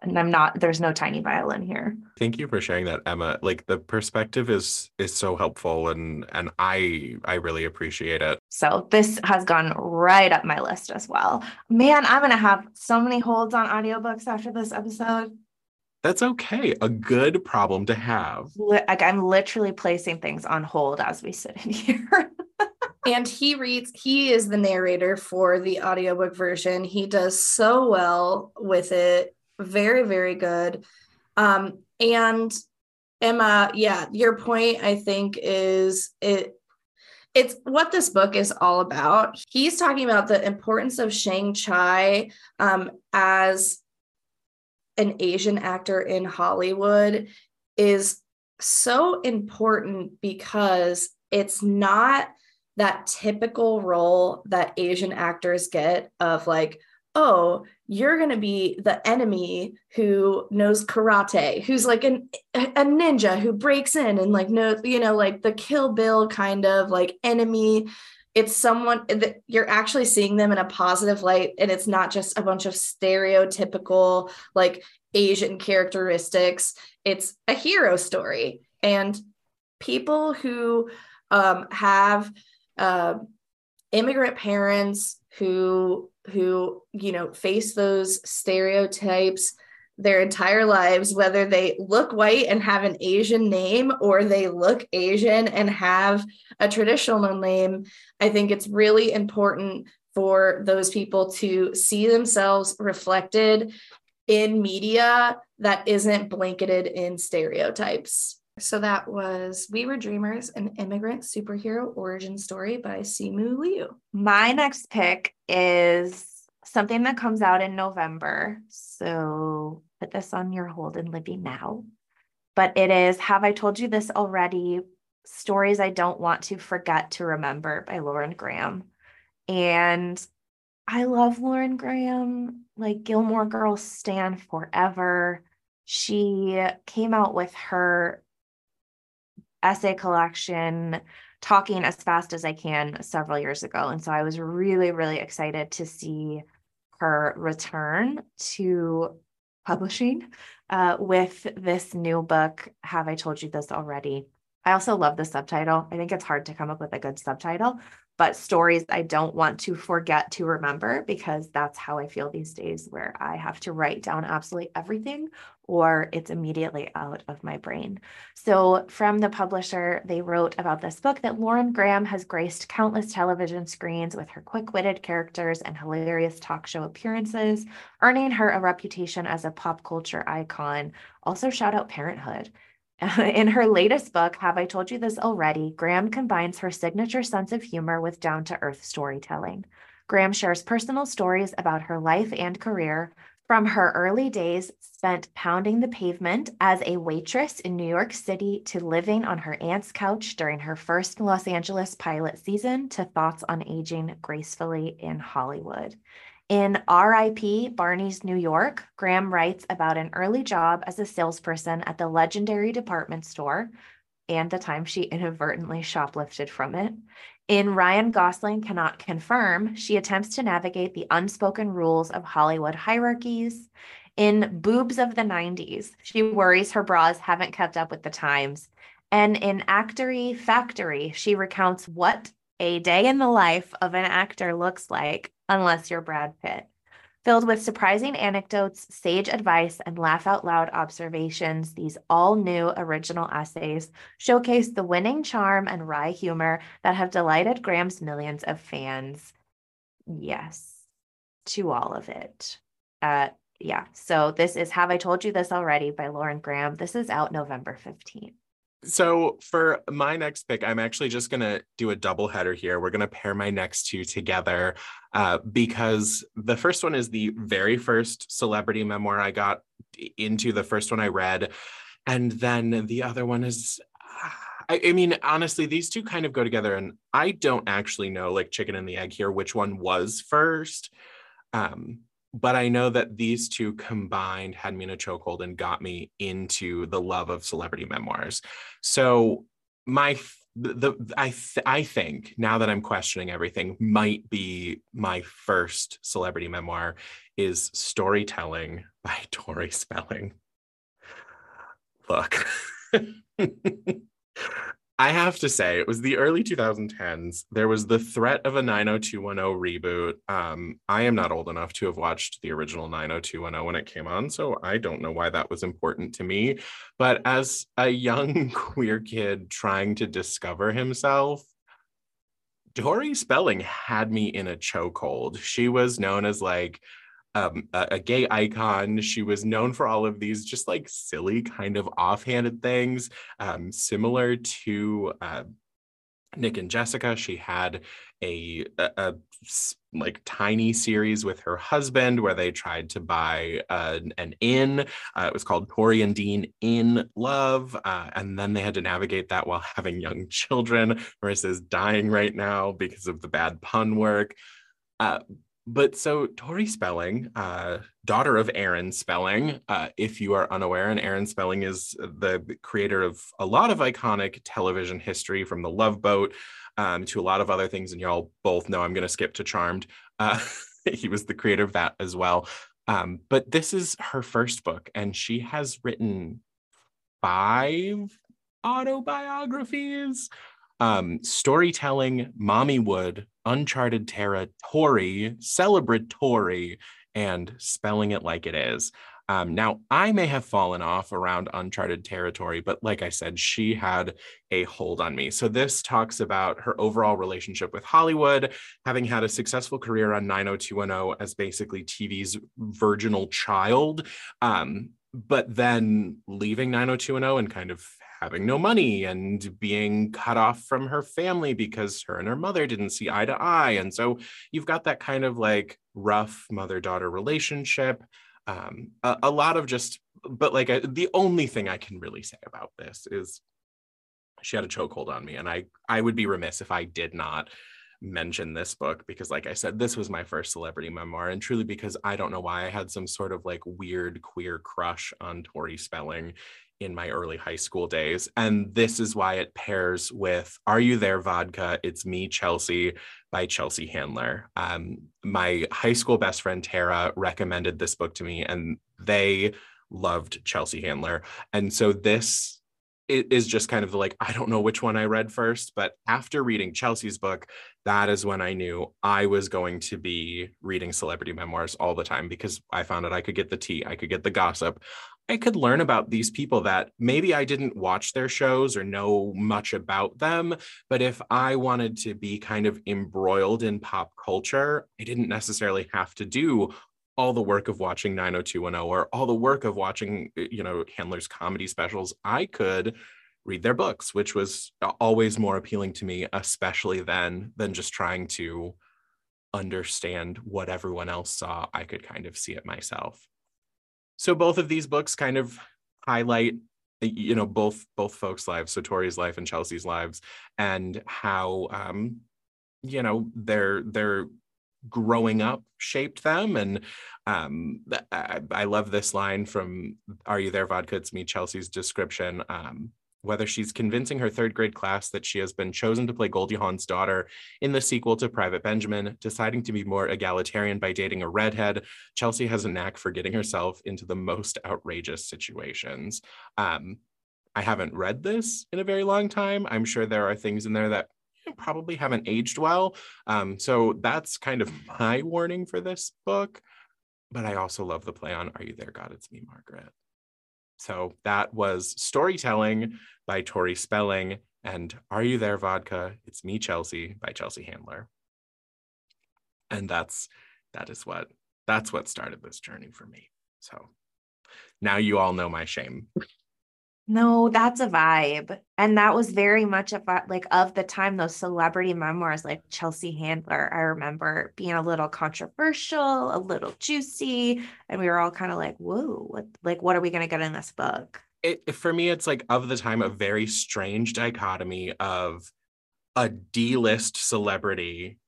and I'm not, there's no tiny violin here. Thank you for sharing that, Emma. Like, the perspective is so helpful, and I really appreciate it. So this has gone right up my list as well. Man, I'm going to have so many holds on audiobooks after this episode. That's okay. A good problem to have. Like, I'm literally placing things on hold as we sit in here. And he is the narrator for the audiobook version. He does so well with it. Very, very good. And Emma, yeah, your point, I think, is it's what this book is all about. He's talking about the importance of Shang-Chi as an Asian actor in Hollywood is so important, because it's not that typical role that Asian actors get of, like, oh, you're going to be the enemy who knows karate, who's like a ninja who breaks in and, like, no, you know, like the Kill Bill kind of, like, enemy. It's someone that you're actually seeing them in a positive light. And it's not just a bunch of stereotypical, like, Asian characteristics. It's a hero story. And people who have immigrant parents who, you know, face those stereotypes their entire lives, whether they look white and have an Asian name or they look Asian and have a traditional name. I think it's really important for those people to see themselves reflected in media that isn't blanketed in stereotypes. So that was We Were Dreamers, an Immigrant Superhero Origin Story by Simu Liu. My next pick is something that comes out in November. So put this on your hold and Libby now. But it is Have I Told You This Already Stories I Don't Want to Forget to Remember by Lauren Graham. And I love Lauren Graham, like Gilmore Girls stan forever. She came out with her essay collection, Talking As Fast As I Can, several years ago. And so I was really, really excited to see her return to publishing with this new book, Have I Told You This Already? I also love the subtitle. I think it's hard to come up with a good subtitle, but Stories I Don't Want to Forget to Remember, because that's how I feel these days, where I have to write down absolutely everything or it's immediately out of my brain. So from the publisher, they wrote about this book that Lauren Graham has graced countless television screens with her quick-witted characters and hilarious talk show appearances, earning her a reputation as a pop culture icon. Also shout out Parenthood. In her latest book, Have I Told You This Already?, Graham combines her signature sense of humor with down-to-earth storytelling. Graham shares personal stories about her life and career, from her early days spent pounding the pavement as a waitress in New York City, to living on her aunt's couch during her first Los Angeles pilot season, to thoughts on aging gracefully in Hollywood. In R.I.P. Barney's New York, Graham writes about an early job as a salesperson at the legendary department store and the time she inadvertently shoplifted from it. In Ryan Gosling Cannot Confirm, she attempts to navigate the unspoken rules of Hollywood hierarchies. In Boobs of the 90s, she worries her bras haven't kept up with the times. And in Actory Factory, she recounts what a day in the life of an actor looks like, unless you're Brad Pitt. Filled with surprising anecdotes, sage advice, and laugh-out-loud observations, these all-new original essays showcase the winning charm and wry humor that have delighted Graham's millions of fans. Yes, to all of it. So this is Have I Told You This Already by Lauren Graham. This is out November 15th. So for my next pick, I'm actually just going to do a double header here. We're going to pair my next two together because the first one is the very first celebrity memoir I got into, the first one I read. And then the other one is, I mean, honestly, these two kind of go together. And I don't actually know, like chicken and the egg here, which one was first. But I know that these two combined had me in a chokehold and got me into the love of celebrity memoirs. So I think, now that I'm questioning everything, might be my first celebrity memoir is Storytelling by Tori Spelling. Look, I have to say, it was the early 2010s. There was the threat of a 90210 reboot. I am not old enough to have watched the original 90210 when it came on, so I don't know why that was important to me. But as a young queer kid trying to discover himself, Tori Spelling had me in a chokehold. She was known as like a gay icon. She was known for all of these just like silly kind of offhanded things, similar to Nick and Jessica. She had a like tiny series with her husband where they tried to buy an inn. It was called Tori and Dean in Love. And then they had to navigate that while having young children. Marissa's dying right now because of the bad pun work. But so Tori Spelling, daughter of Aaron Spelling, if you are unaware, and Aaron Spelling is the creator of a lot of iconic television history, from The Love Boat to a lot of other things. And y'all both know I'm going to skip to Charmed. He was the creator of that as well. But this is her first book, and she has written 5 autobiographies. Storytelling, Mommy Wood, Uncharted Territory, Celebratory, and Spelling It Like It Is. Now, I may have fallen off around Uncharted Territory, but like I said, she had a hold on me. So this talks about her overall relationship with Hollywood, having had a successful career on 90210 as basically TV's virginal child, but then leaving 90210 and kind of having no money and being cut off from her family because her and her mother didn't see eye to eye. And so you've got that kind of like rough mother-daughter relationship, a lot of just, but like the only thing I can really say about this is She had a chokehold on me, and I would be remiss if I did not mention this book, because like I said, this was my first celebrity memoir, and truly because I don't know why I had some sort of like weird queer crush on Tori Spelling in my early high school days. And this is why it pairs with Are You There, Vodka? It's Me, Chelsea by Chelsea Handler. My high school best friend Tara recommended this book to me, and they loved Chelsea Handler. And so this is just kind of like, I don't know which one I read first, but after reading Chelsea's book, that is when I knew I was going to be reading celebrity memoirs all the time, because I found out I could get the tea, I could get the gossip, I could learn about these people that maybe I didn't watch their shows or know much about them. But if I wanted to be kind of embroiled in pop culture, I didn't necessarily have to do all the work of watching 90210 or all the work of watching, you know, Handler's comedy specials. I could read their books, which was always more appealing to me, especially then, than just trying to understand what everyone else saw. I could kind of see it myself. So both of these books kind of highlight, you know, both folks' lives, so Tori's life and Chelsea's lives, and how, you know, their growing up shaped them. And I love this line from Are You There, Vodka? It's Me, Chelsea's description. Whether she's convincing her third grade class that she has been chosen to play Goldie Hawn's daughter in the sequel to Private Benjamin, deciding to be more egalitarian by dating a redhead, Chelsea has a knack for getting herself into the most outrageous situations. I haven't read this in a very long time. I'm sure there are things in there that probably haven't aged well. So that's kind of my warning for this book. But I also love the play on Are You There, God? It's Me, Margaret. So that was Storytelling by Tori Spelling and Are You There, Vodka? It's Me, Chelsea by Chelsea Handler. And that's what started this journey for me. So now you all know my shame. No, that's a vibe. And that was very much about like of the time, those celebrity memoirs like Chelsea Handler, I remember being a little controversial, a little juicy. And we were all kind of like, whoa, what are we going to get in this book? For me, it's like of the time, a very strange dichotomy of a D-list celebrity.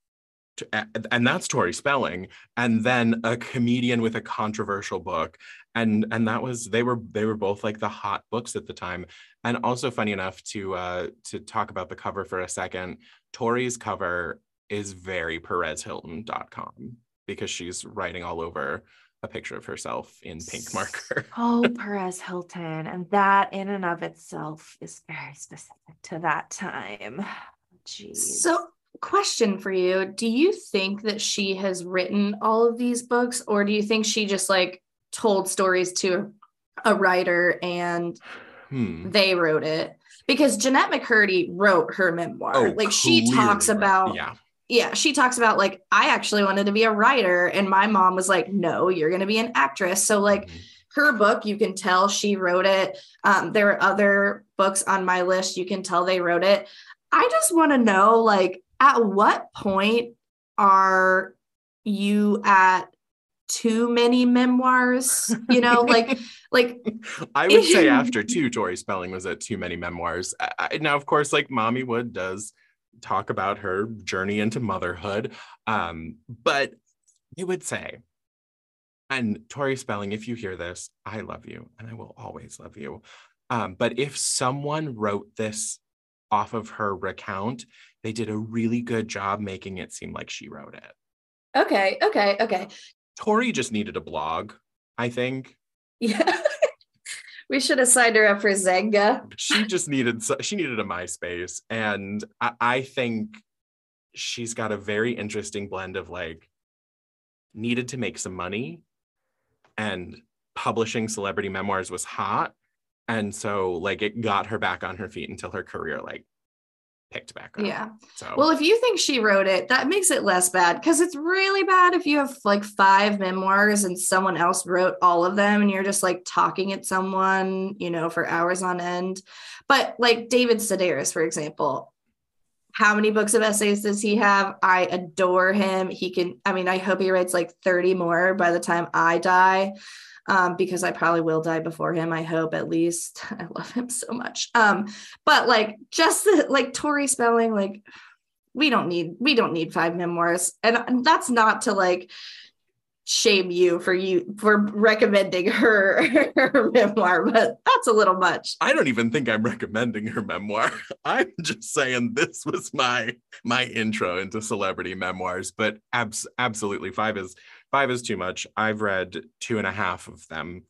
And that's Tori Spelling, and then a comedian with a controversial book, and that was they were both like the hot books at the time. And also funny enough to talk about the cover for a second, Tori's cover is very PerezHilton.com because she's writing all over a picture of herself in pink marker. Oh, Perez Hilton, and that in and of itself is very specific to that time. Jeez. So. Question for you. Do you think that she has written all of these books, or do you think she just like told stories to a writer and they wrote it? Because Jennette McCurdy wrote her memoir. Oh, like she talks about, yeah, she talks about like, I actually wanted to be a writer and my mom was like, no, you're going to be an actress. So like her book, you can tell she wrote it. There are other books on my list. You can tell they wrote it. I just want to know, like, at what point are you at too many memoirs? You know, like I would say after two, Tori Spelling was at too many memoirs. Now, of course, like Mommy Wood does talk about her journey into motherhood. But you would say, and Tori Spelling, if you hear this, I love you and I will always love you. But if someone wrote this off of her recount, they did a really good job making it seem like she wrote it. Okay. Tori just needed a blog, I think. Yeah. We should have signed her up for Zynga. She needed a MySpace. And I think she's got a very interesting blend of like needed to make some money, and publishing celebrity memoirs was hot. And so like it got her back on her feet until her career like picked back up. Yeah. So. Well, if you think she wrote it, that makes it less bad, because it's really bad if you have like five memoirs and someone else wrote all of them and you're just like talking at someone, you know, for hours on end. But like David Sedaris, for example, how many books of essays does he have? I adore him. I hope he writes like 30 more by the time I die. because I probably will die before him. I hope, at least. I love him so much. But like, just the, like Tori Spelling, like we don't need five memoirs. And that's not to like shame you for recommending her memoir, but that's a little much. I don't even think I'm recommending her memoir. I'm just saying this was my intro into celebrity memoirs, but absolutely five is too much. I've read 2.5 of them.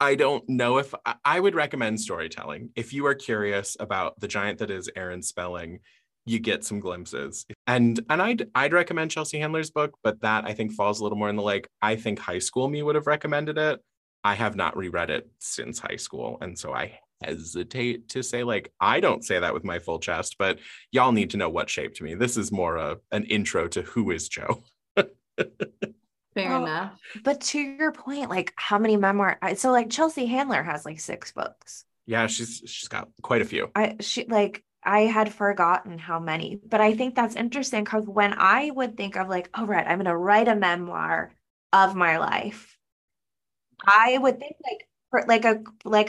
I don't know if I would recommend storytelling. If you are curious about the giant that is Aaron Spelling, you get some glimpses. And I'd recommend Chelsea Handler's book, but that I think falls a little more in the like, I think high school me would have recommended it. I have not reread it since high school. And so I hesitate to say like, I don't say that with my full chest, but y'all need to know what shaped me. This is more an intro to who is Joe. Fair enough. But to your point, like how many memoirs? So like Chelsea Handler has like 6 books. Yeah, she's got quite a few. I had forgotten how many, but I think that's interesting because when I would think of like, oh, right, I'm going to write a memoir of my life, I would think like a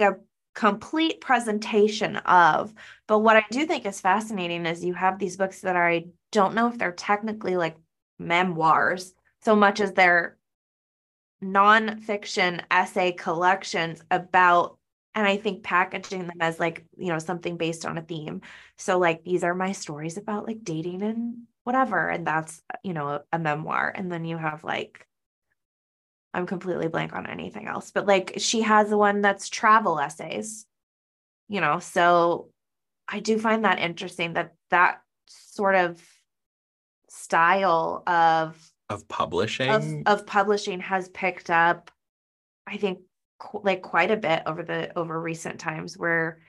complete presentation of, but what I do think is fascinating is you have these books that I don't know if they're technically like memoirs so much as they're nonfiction essay collections about, and I think packaging them as like, you know, something based on a theme. So like, these are my stories about like dating and whatever. And that's, you know, a memoir. And then you have like, I'm completely blank on anything else, but like she has the one that's travel essays, you know? So I do find that interesting that sort of style of publishing has picked up, I think, like quite a bit over recent times, where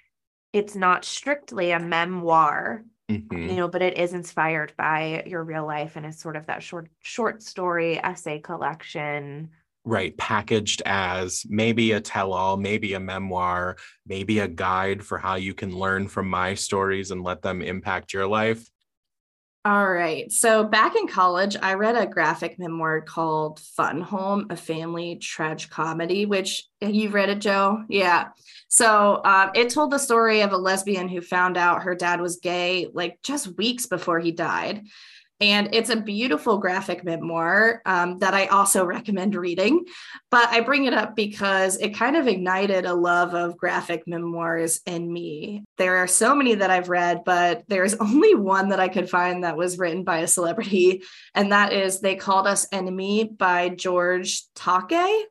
it's not strictly a memoir, you know, but it is inspired by your real life and is sort of that short story essay collection, right? Packaged as maybe a tell-all, maybe a memoir, maybe a guide for how you can learn from my stories and let them impact your life. All right. So back in college, I read a graphic memoir called Fun Home, a family tragicomedy, which you've read it, Joe? Yeah. So it told the story of a lesbian who found out her dad was gay, like just weeks before he died. And it's a beautiful graphic memoir that I also recommend reading. But I bring it up because it kind of ignited a love of graphic memoirs in me. There are so many that I've read, but there is only one that I could find that was written by a celebrity. And that is They Called Us Enemy by George Takei.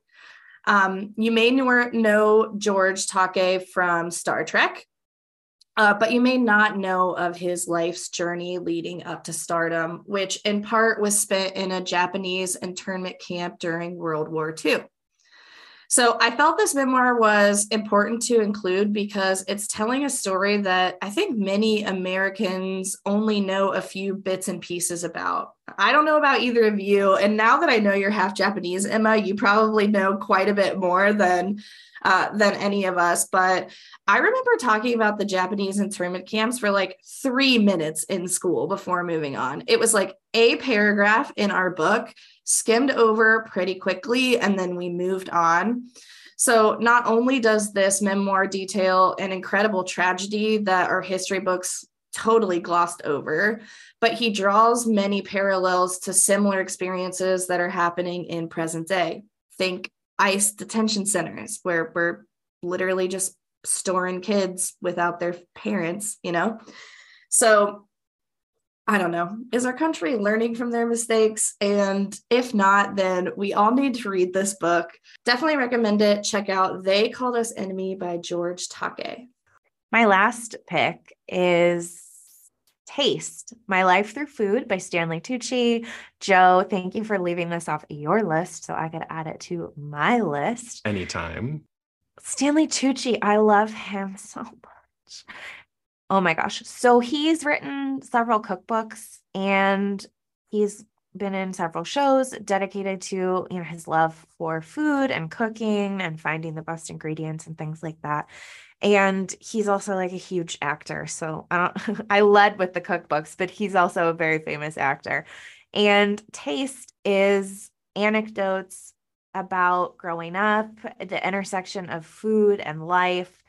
You may know George Takei from Star Trek. But you may not know of his life's journey leading up to stardom, which in part was spent in a Japanese internment camp during World War II. So I felt this memoir was important to include because it's telling a story that I think many Americans only know a few bits and pieces about. I don't know about either of you. And now that I know you're half Japanese, Emma, you probably know quite a bit more than any of us. But I remember talking about the Japanese internment camps for like 3 minutes in school before moving on. It was like a paragraph in our book, skimmed over pretty quickly, and then we moved on. So not only does this memoir detail an incredible tragedy that our history books totally glossed over, but he draws many parallels to similar experiences that are happening in present day. Think ICE detention centers, where we're literally just storing kids without their parents, you know? So I don't know, is our country learning from their mistakes? And if not, then we all need to read this book. Definitely recommend it. Check out They Called Us Enemy by George Takei. My last pick is Taste, My Life Through Food by Stanley Tucci. Joe, thank you for leaving this off your list so I could add it to my list. Anytime. Stanley Tucci, I love him so much. Oh my gosh. So he's written several cookbooks and he's been in several shows dedicated to, you know, his love for food and cooking and finding the best ingredients and things like that. And he's also like a huge actor. So I led with the cookbooks, but he's also a very famous actor. And Taste is anecdotes about growing up, the intersection of food and life,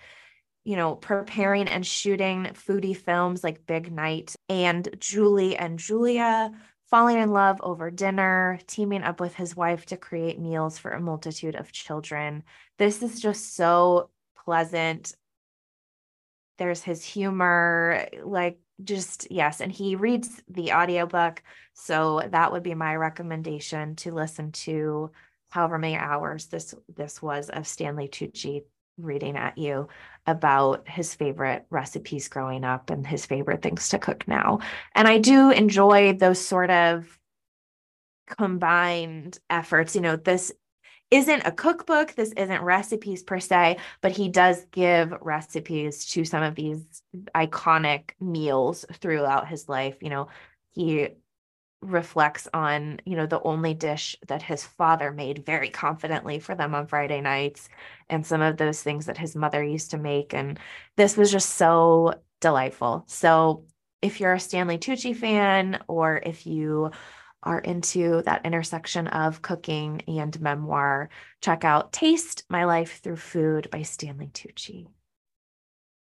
you know, preparing and shooting foodie films like Big Night and Julie and Julia, falling in love over dinner, teaming up with his wife to create meals for a multitude of children. This is just so pleasant. There's his humor, like just, yes. And he reads the audiobook. So that would be my recommendation to listen to however many hours this was of Stanley Tucci reading at you about his favorite recipes growing up and his favorite things to cook now. And I do enjoy those sort of combined efforts. You know, this isn't a cookbook, this isn't recipes per se, but he does give recipes to some of these iconic meals throughout his life. You know, he reflects on, you know, the only dish that his father made very confidently for them on Friday nights and some of those things that his mother used to make. And this was just so delightful. So if you're a Stanley Tucci fan, or if you are into that intersection of cooking and memoir, check out Taste: My Life Through Food by Stanley Tucci.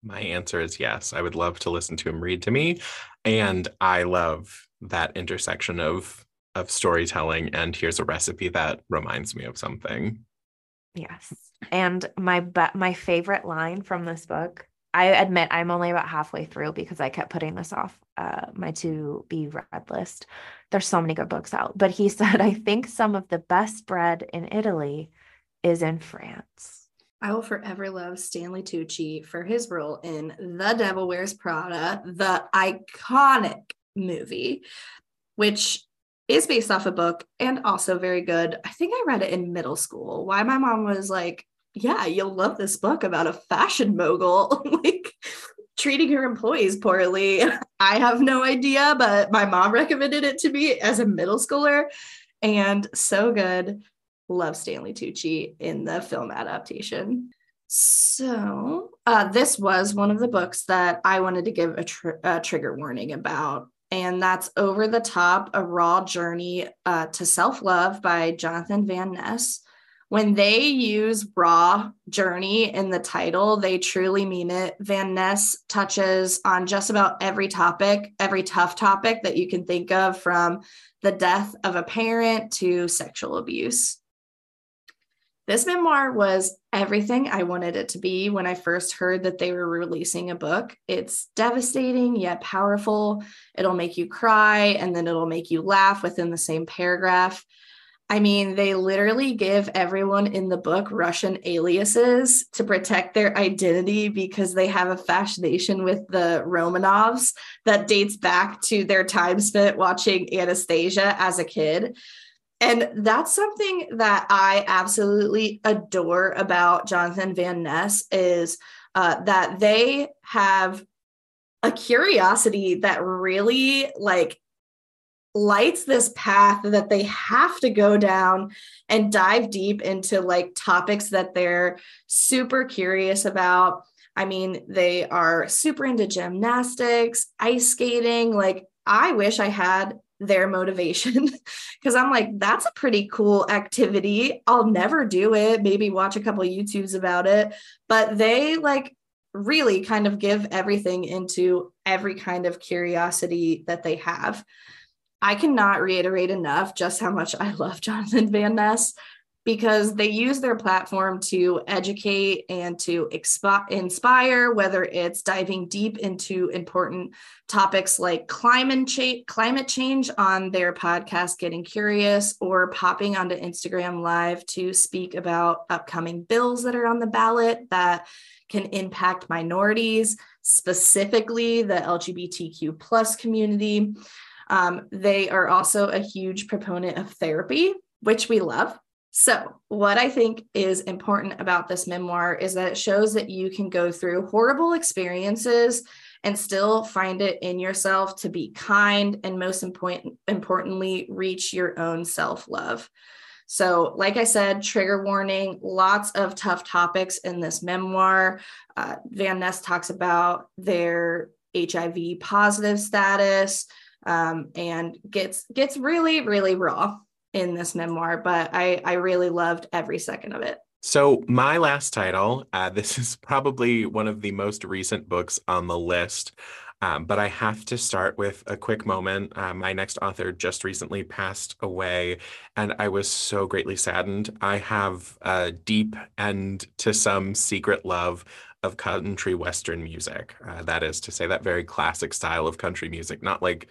My answer is yes. I would love to listen to him read to me. And I love that intersection of storytelling and here's a recipe that reminds me of something. Yes. And my favorite line from this book, I admit I'm only about halfway through because I kept putting this off my to-be read list. There's so many good books out. But he said, I think some of the best bread in Italy is in France. I will forever love Stanley Tucci for his role in The Devil Wears Prada, the iconic movie, which is based off a book and also very good. I think I read it in middle school. Why my mom was like, yeah, you'll love this book about a fashion mogul, like treating her employees poorly. I have no idea, but my mom recommended it to me as a middle schooler, and so good. Love Stanley Tucci in the film adaptation. So this was one of the books that I wanted to give a trigger warning about, and that's Over the Top, A Raw Journey to Self-Love by Jonathan Van Ness. When they use raw journey in the title, they truly mean it. Van Ness touches on just about every topic, every tough topic that you can think of, from the death of a parent to sexual abuse. This memoir was everything I wanted it to be when I first heard that they were releasing a book. It's devastating yet powerful. It'll make you cry and then it'll make you laugh within the same paragraph. I mean, they literally give everyone in the book Russian aliases to protect their identity because they have a fascination with the Romanovs that dates back to their time spent watching Anastasia as a kid. And that's something that I absolutely adore about Jonathan Van Ness is that they have a curiosity that really like lights this path that they have to go down and dive deep into like topics that they're super curious about. I mean, they are super into gymnastics, ice skating. Like, I wish I had their motivation because I'm like, that's a pretty cool activity. I'll never do it. Maybe watch a couple of YouTubes about it, but they like really kind of give everything into every kind of curiosity that they have. I cannot reiterate enough just how much I love Jonathan Van Ness because they use their platform to educate and to inspire, whether it's diving deep into important topics like climate change on their podcast, Getting Curious, or popping onto Instagram Live to speak about upcoming bills that are on the ballot that can impact minorities, specifically the LGBTQ plus community. They are also a huge proponent of therapy, which we love. So what I think is important about this memoir is that it shows that you can go through horrible experiences and still find it in yourself to be kind and, most importantly, reach your own self-love. So like I said, trigger warning, lots of tough topics in this memoir. Van Ness talks about their HIV positive status, and gets really, really raw in this memoir, but I really loved every second of it. So my last title, this is probably one of the most recent books on the list, but I have to start with a quick moment. My next author just recently passed away, and I was so greatly saddened. I have a deep and to some secret love of country Western music. That is to say, that very classic style of country music, not like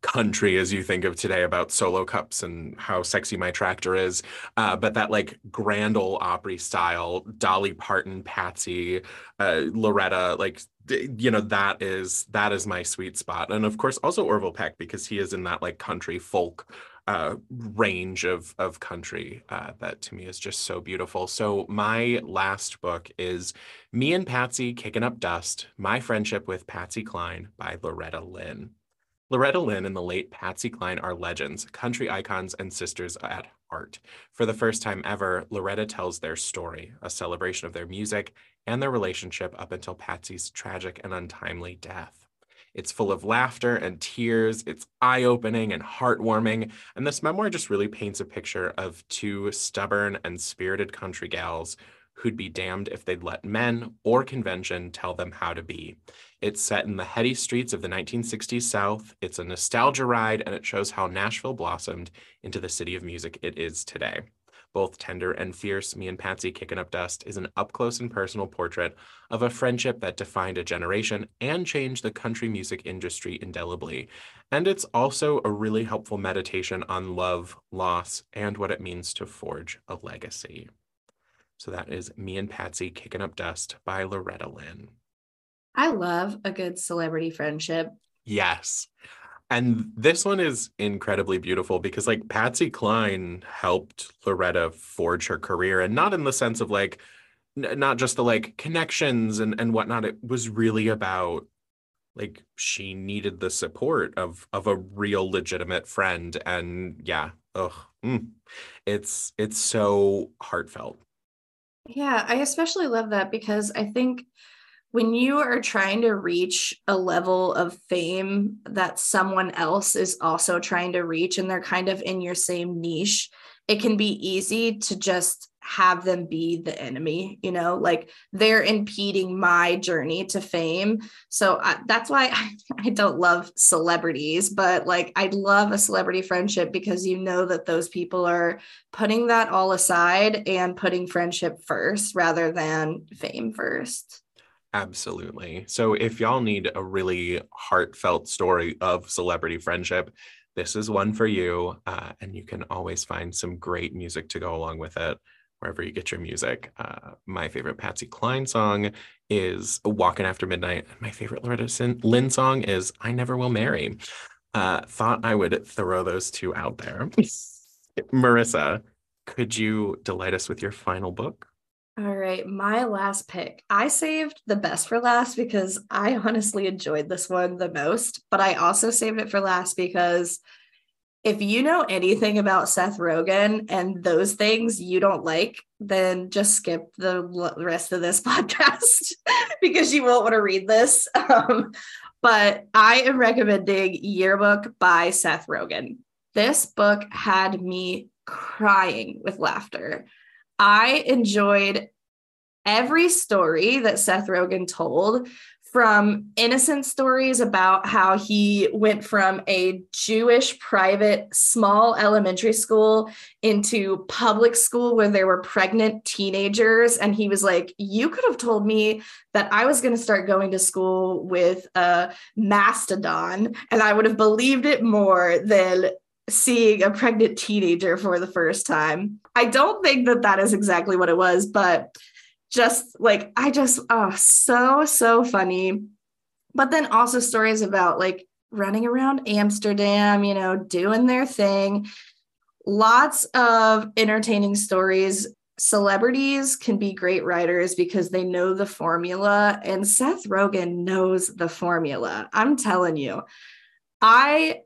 country as you think of today about solo cups and how sexy my tractor is, but that like Grand Ole Opry style, Dolly Parton, Patsy, Loretta, like, you know, that is my sweet spot. And of course also Orville Peck, because he is in that like country folk range of country that to me is just so beautiful. So my last book is Me and Patsy Kicking Up Dust, My Friendship with Patsy Cline by Loretta Lynn. Loretta Lynn and the late Patsy Cline are legends, country icons, and sisters at heart. For the first time ever, Loretta tells their story, a celebration of their music and their relationship up until Patsy's tragic and untimely death. It's full of laughter and tears, it's eye-opening and heartwarming, and this memoir just really paints a picture of two stubborn and spirited country gals who'd be damned if they'd let men or convention tell them how to be. It's set in the heady streets of the 1960s South. It's a nostalgia ride, and it shows how Nashville blossomed into the city of music it is today. Both tender and fierce, Me and Patsy Kicking Up Dust is an up-close and personal portrait of a friendship that defined a generation and changed the country music industry indelibly. And it's also a really helpful meditation on love, loss, and what it means to forge a legacy. So that is Me and Patsy Kicking Up Dust by Loretta Lynn. I love a good celebrity friendship. Yes. And this one is incredibly beautiful because like Patsy Cline helped Loretta forge her career, and not in the sense of like, not just the like connections and whatnot. It was really about like, she needed the support of a real legitimate friend. And yeah, it's so heartfelt. Yeah, I especially love that because I think when you are trying to reach a level of fame that someone else is also trying to reach and they're kind of in your same niche, it can be easy to just have them be the enemy, you know, like they're impeding my journey to fame. So that's why I don't love celebrities, but like I love a celebrity friendship because you know that those people are putting that all aside and putting friendship first rather than fame first. Absolutely. So if y'all need a really heartfelt story of celebrity friendship, this is one for you. And you can always find some great music to go along with it, wherever you get your music. My favorite Patsy Cline song is Walking After Midnight. And my favorite Loretta Lynn song is I Never Will Marry. Thought I would throw those two out there. Marissa, could you delight us with your final book? All right, my last pick. I saved the best for last because I honestly enjoyed this one the most, but I also saved it for last because if you know anything about Seth Rogen and those things you don't like, then just skip the rest of this podcast because you won't want to read this. But I am recommending Yearbook by Seth Rogen. This book had me crying with laughter. I enjoyed every story that Seth Rogen told, from innocent stories about how he went from a Jewish private small elementary school into public school where there were pregnant teenagers. And he was like, you could have told me that I was going to start going to school with a mastodon and I would have believed it more than seeing a pregnant teenager for the first time. I don't think that is exactly what it was, but just like, so funny. But then also stories about like running around Amsterdam, you know, doing their thing. Lots of entertaining stories. Celebrities can be great writers because they know the formula, and Seth Rogen knows the formula. I'm telling you, I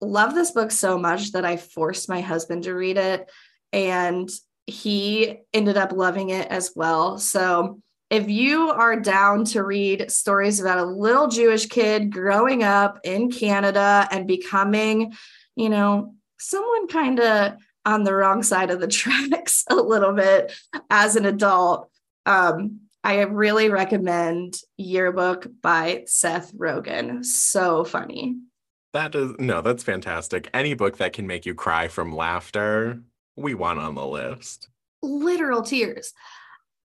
love this book so much that I forced my husband to read it, and he ended up loving it as well. So if you are down to read stories about a little Jewish kid growing up in Canada and becoming, you know, someone kind of on the wrong side of the tracks a little bit as an adult. I really recommend Yearbook by Seth Rogen. So funny. That is, no, that's fantastic. Any book that can make you cry from laughter, we want on the list. Literal tears.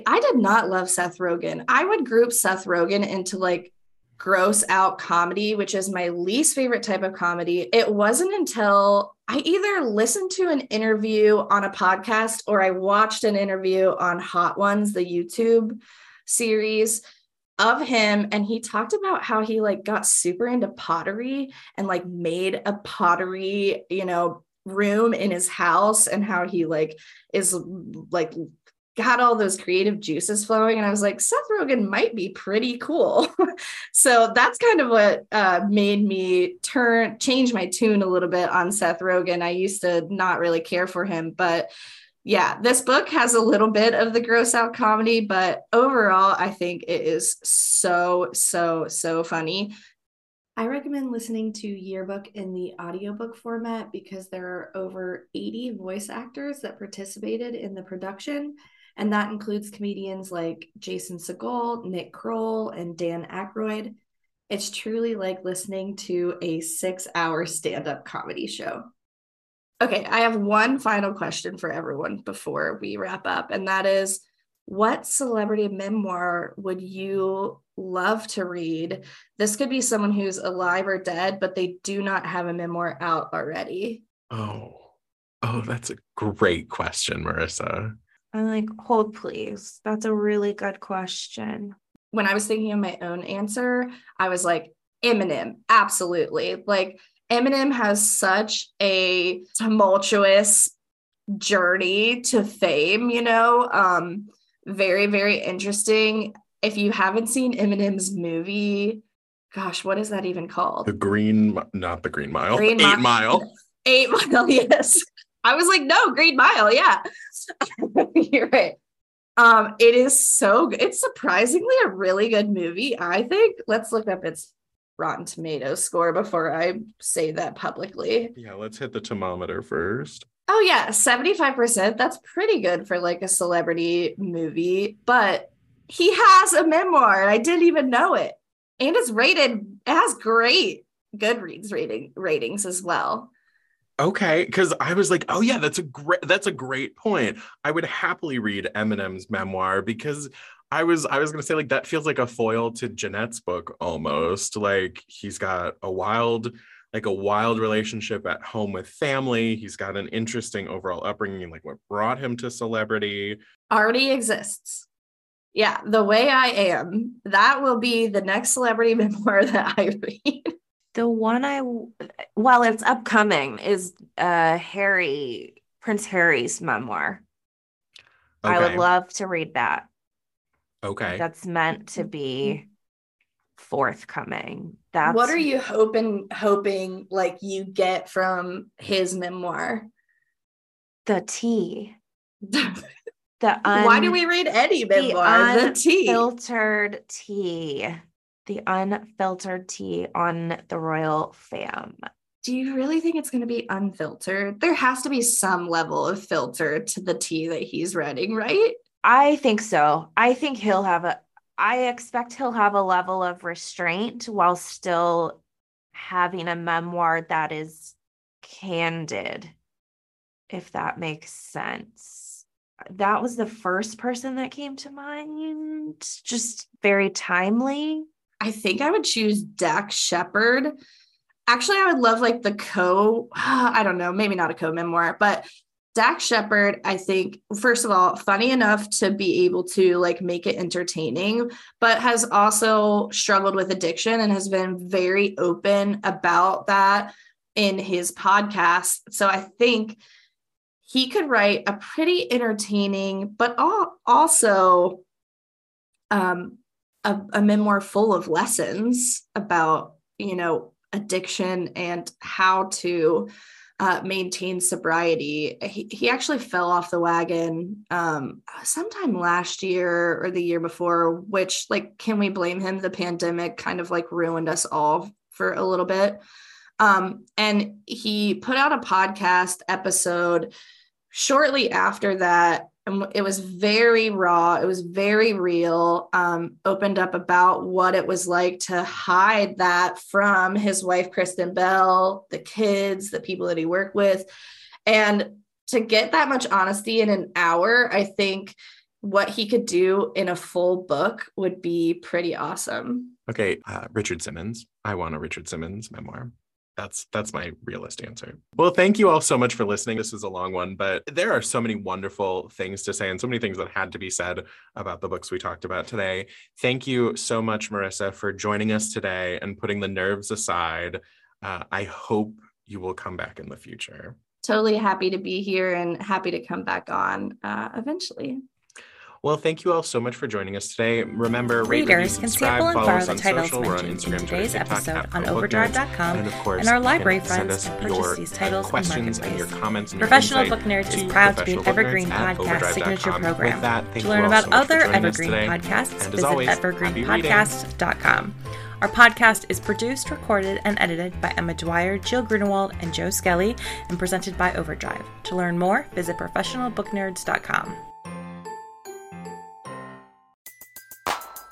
I did not love Seth Rogen. I would group Seth Rogen into like gross out comedy, which is my least favorite type of comedy. It wasn't until I either listened to an interview on a podcast or I watched an interview on Hot Ones, the YouTube series of him. And he talked about how he like got super into pottery and like made a pottery, room in his house, and how he like is like got all those creative juices flowing. And I was like, Seth Rogen might be pretty cool. So that's kind of what made me change my tune a little bit on Seth Rogen. I used to not really care for him, but yeah, this book has a little bit of the gross out comedy, but overall I think it is so, so, so funny. I recommend listening to Yearbook in the audiobook format because there are over 80 voice actors that participated in the production. And that includes comedians like Jason Segel, Nick Kroll, and Dan Aykroyd. It's truly like listening to a 6-hour stand-up comedy show. Okay, I have one final question for everyone before we wrap up. And that is, what celebrity memoir would you love to read? This could be someone who's alive or dead, but they do not have a memoir out already. Oh, that's a great question, Marissa. I'm like, hold please. That's a really good question. When I was thinking of my own answer, I was like, Eminem, absolutely. Like, Eminem has such a tumultuous journey to fame, very, very interesting. If you haven't seen Eminem's movie, gosh, what is that even called? Eight Mile. 8 Mile, yes. I was like, no, Green Mile, yeah. You're right. It is so good. It's surprisingly a really good movie, I think. Let's look up its Rotten Tomatoes score before I say that publicly. Yeah, let's hit the thermometer first. Oh yeah, 75%. That's pretty good for like a celebrity movie, but he has a memoir. I didn't even know it. And it's rated, it has great Goodreads ratings as well. Okay, because I was like, oh yeah, that's a great point. I would happily read Eminem's memoir because I was going to say, like, that feels like a foil to Jennette's book almost. Like, he's got a wild relationship at home with family. He's got an interesting overall upbringing, like what brought him to celebrity. Already exists. Yeah, The Way I Am. That will be the next celebrity memoir that I read. The one it's upcoming is Prince Harry's memoir. Okay. I would love to read that. Okay. That's meant to be forthcoming. What are you hoping like you get from his memoir? The tea. Why do we read any memoir? The unfiltered tea on the royal fam. Do you really think it's going to be unfiltered? There has to be some level of filter to the tea that he's writing, right? I think so. I think he'll have a level of restraint while still having a memoir that is candid, if that makes sense. That was the first person that came to mind. Just very timely. I think I would choose Dax Shepard. Actually, I would love like I don't know, maybe not a co-memoir, but Dax Shepard, I think, first of all, funny enough to be able to like make it entertaining, but has also struggled with addiction and has been very open about that in his podcast. So I think he could write a pretty entertaining, but also a memoir full of lessons about, addiction and how to maintain sobriety. He actually fell off the wagon sometime last year or the year before, which, like, can we blame him? The pandemic kind of like ruined us all for a little bit. And he put out a podcast episode shortly after that, and it was very raw. It was very real. Opened up about what it was like to hide that from his wife, Kristen Bell, the kids, the people that he worked with. And to get that much honesty in an hour, I think what he could do in a full book would be pretty awesome. Okay. Richard Simmons. I want a Richard Simmons memoir. That's my realist answer. Well, thank you all so much for listening. This is a long one, but there are so many wonderful things to say and so many things that had to be said about the books we talked about today. Thank you so much, Marissa, for joining us today and putting the nerves aside. I hope you will come back in the future. Totally happy to be here and happy to come back on eventually. Well, thank you all so much for joining us today. Remember, readers can sample and borrow the titles mentioned in today's episode on overdrive.com, and our library friends can purchase these titles on Marketplace. Professional Book Nerds is proud to be an Evergreen Podcast signature program. To learn about other Evergreen podcasts, visit EvergreenPodcast.com. Our podcast is produced, recorded, and edited by Emma Dwyer, Jill Grunewald, and Joe Skelly, and presented by Overdrive. To learn more, visit ProfessionalBookNerds.com.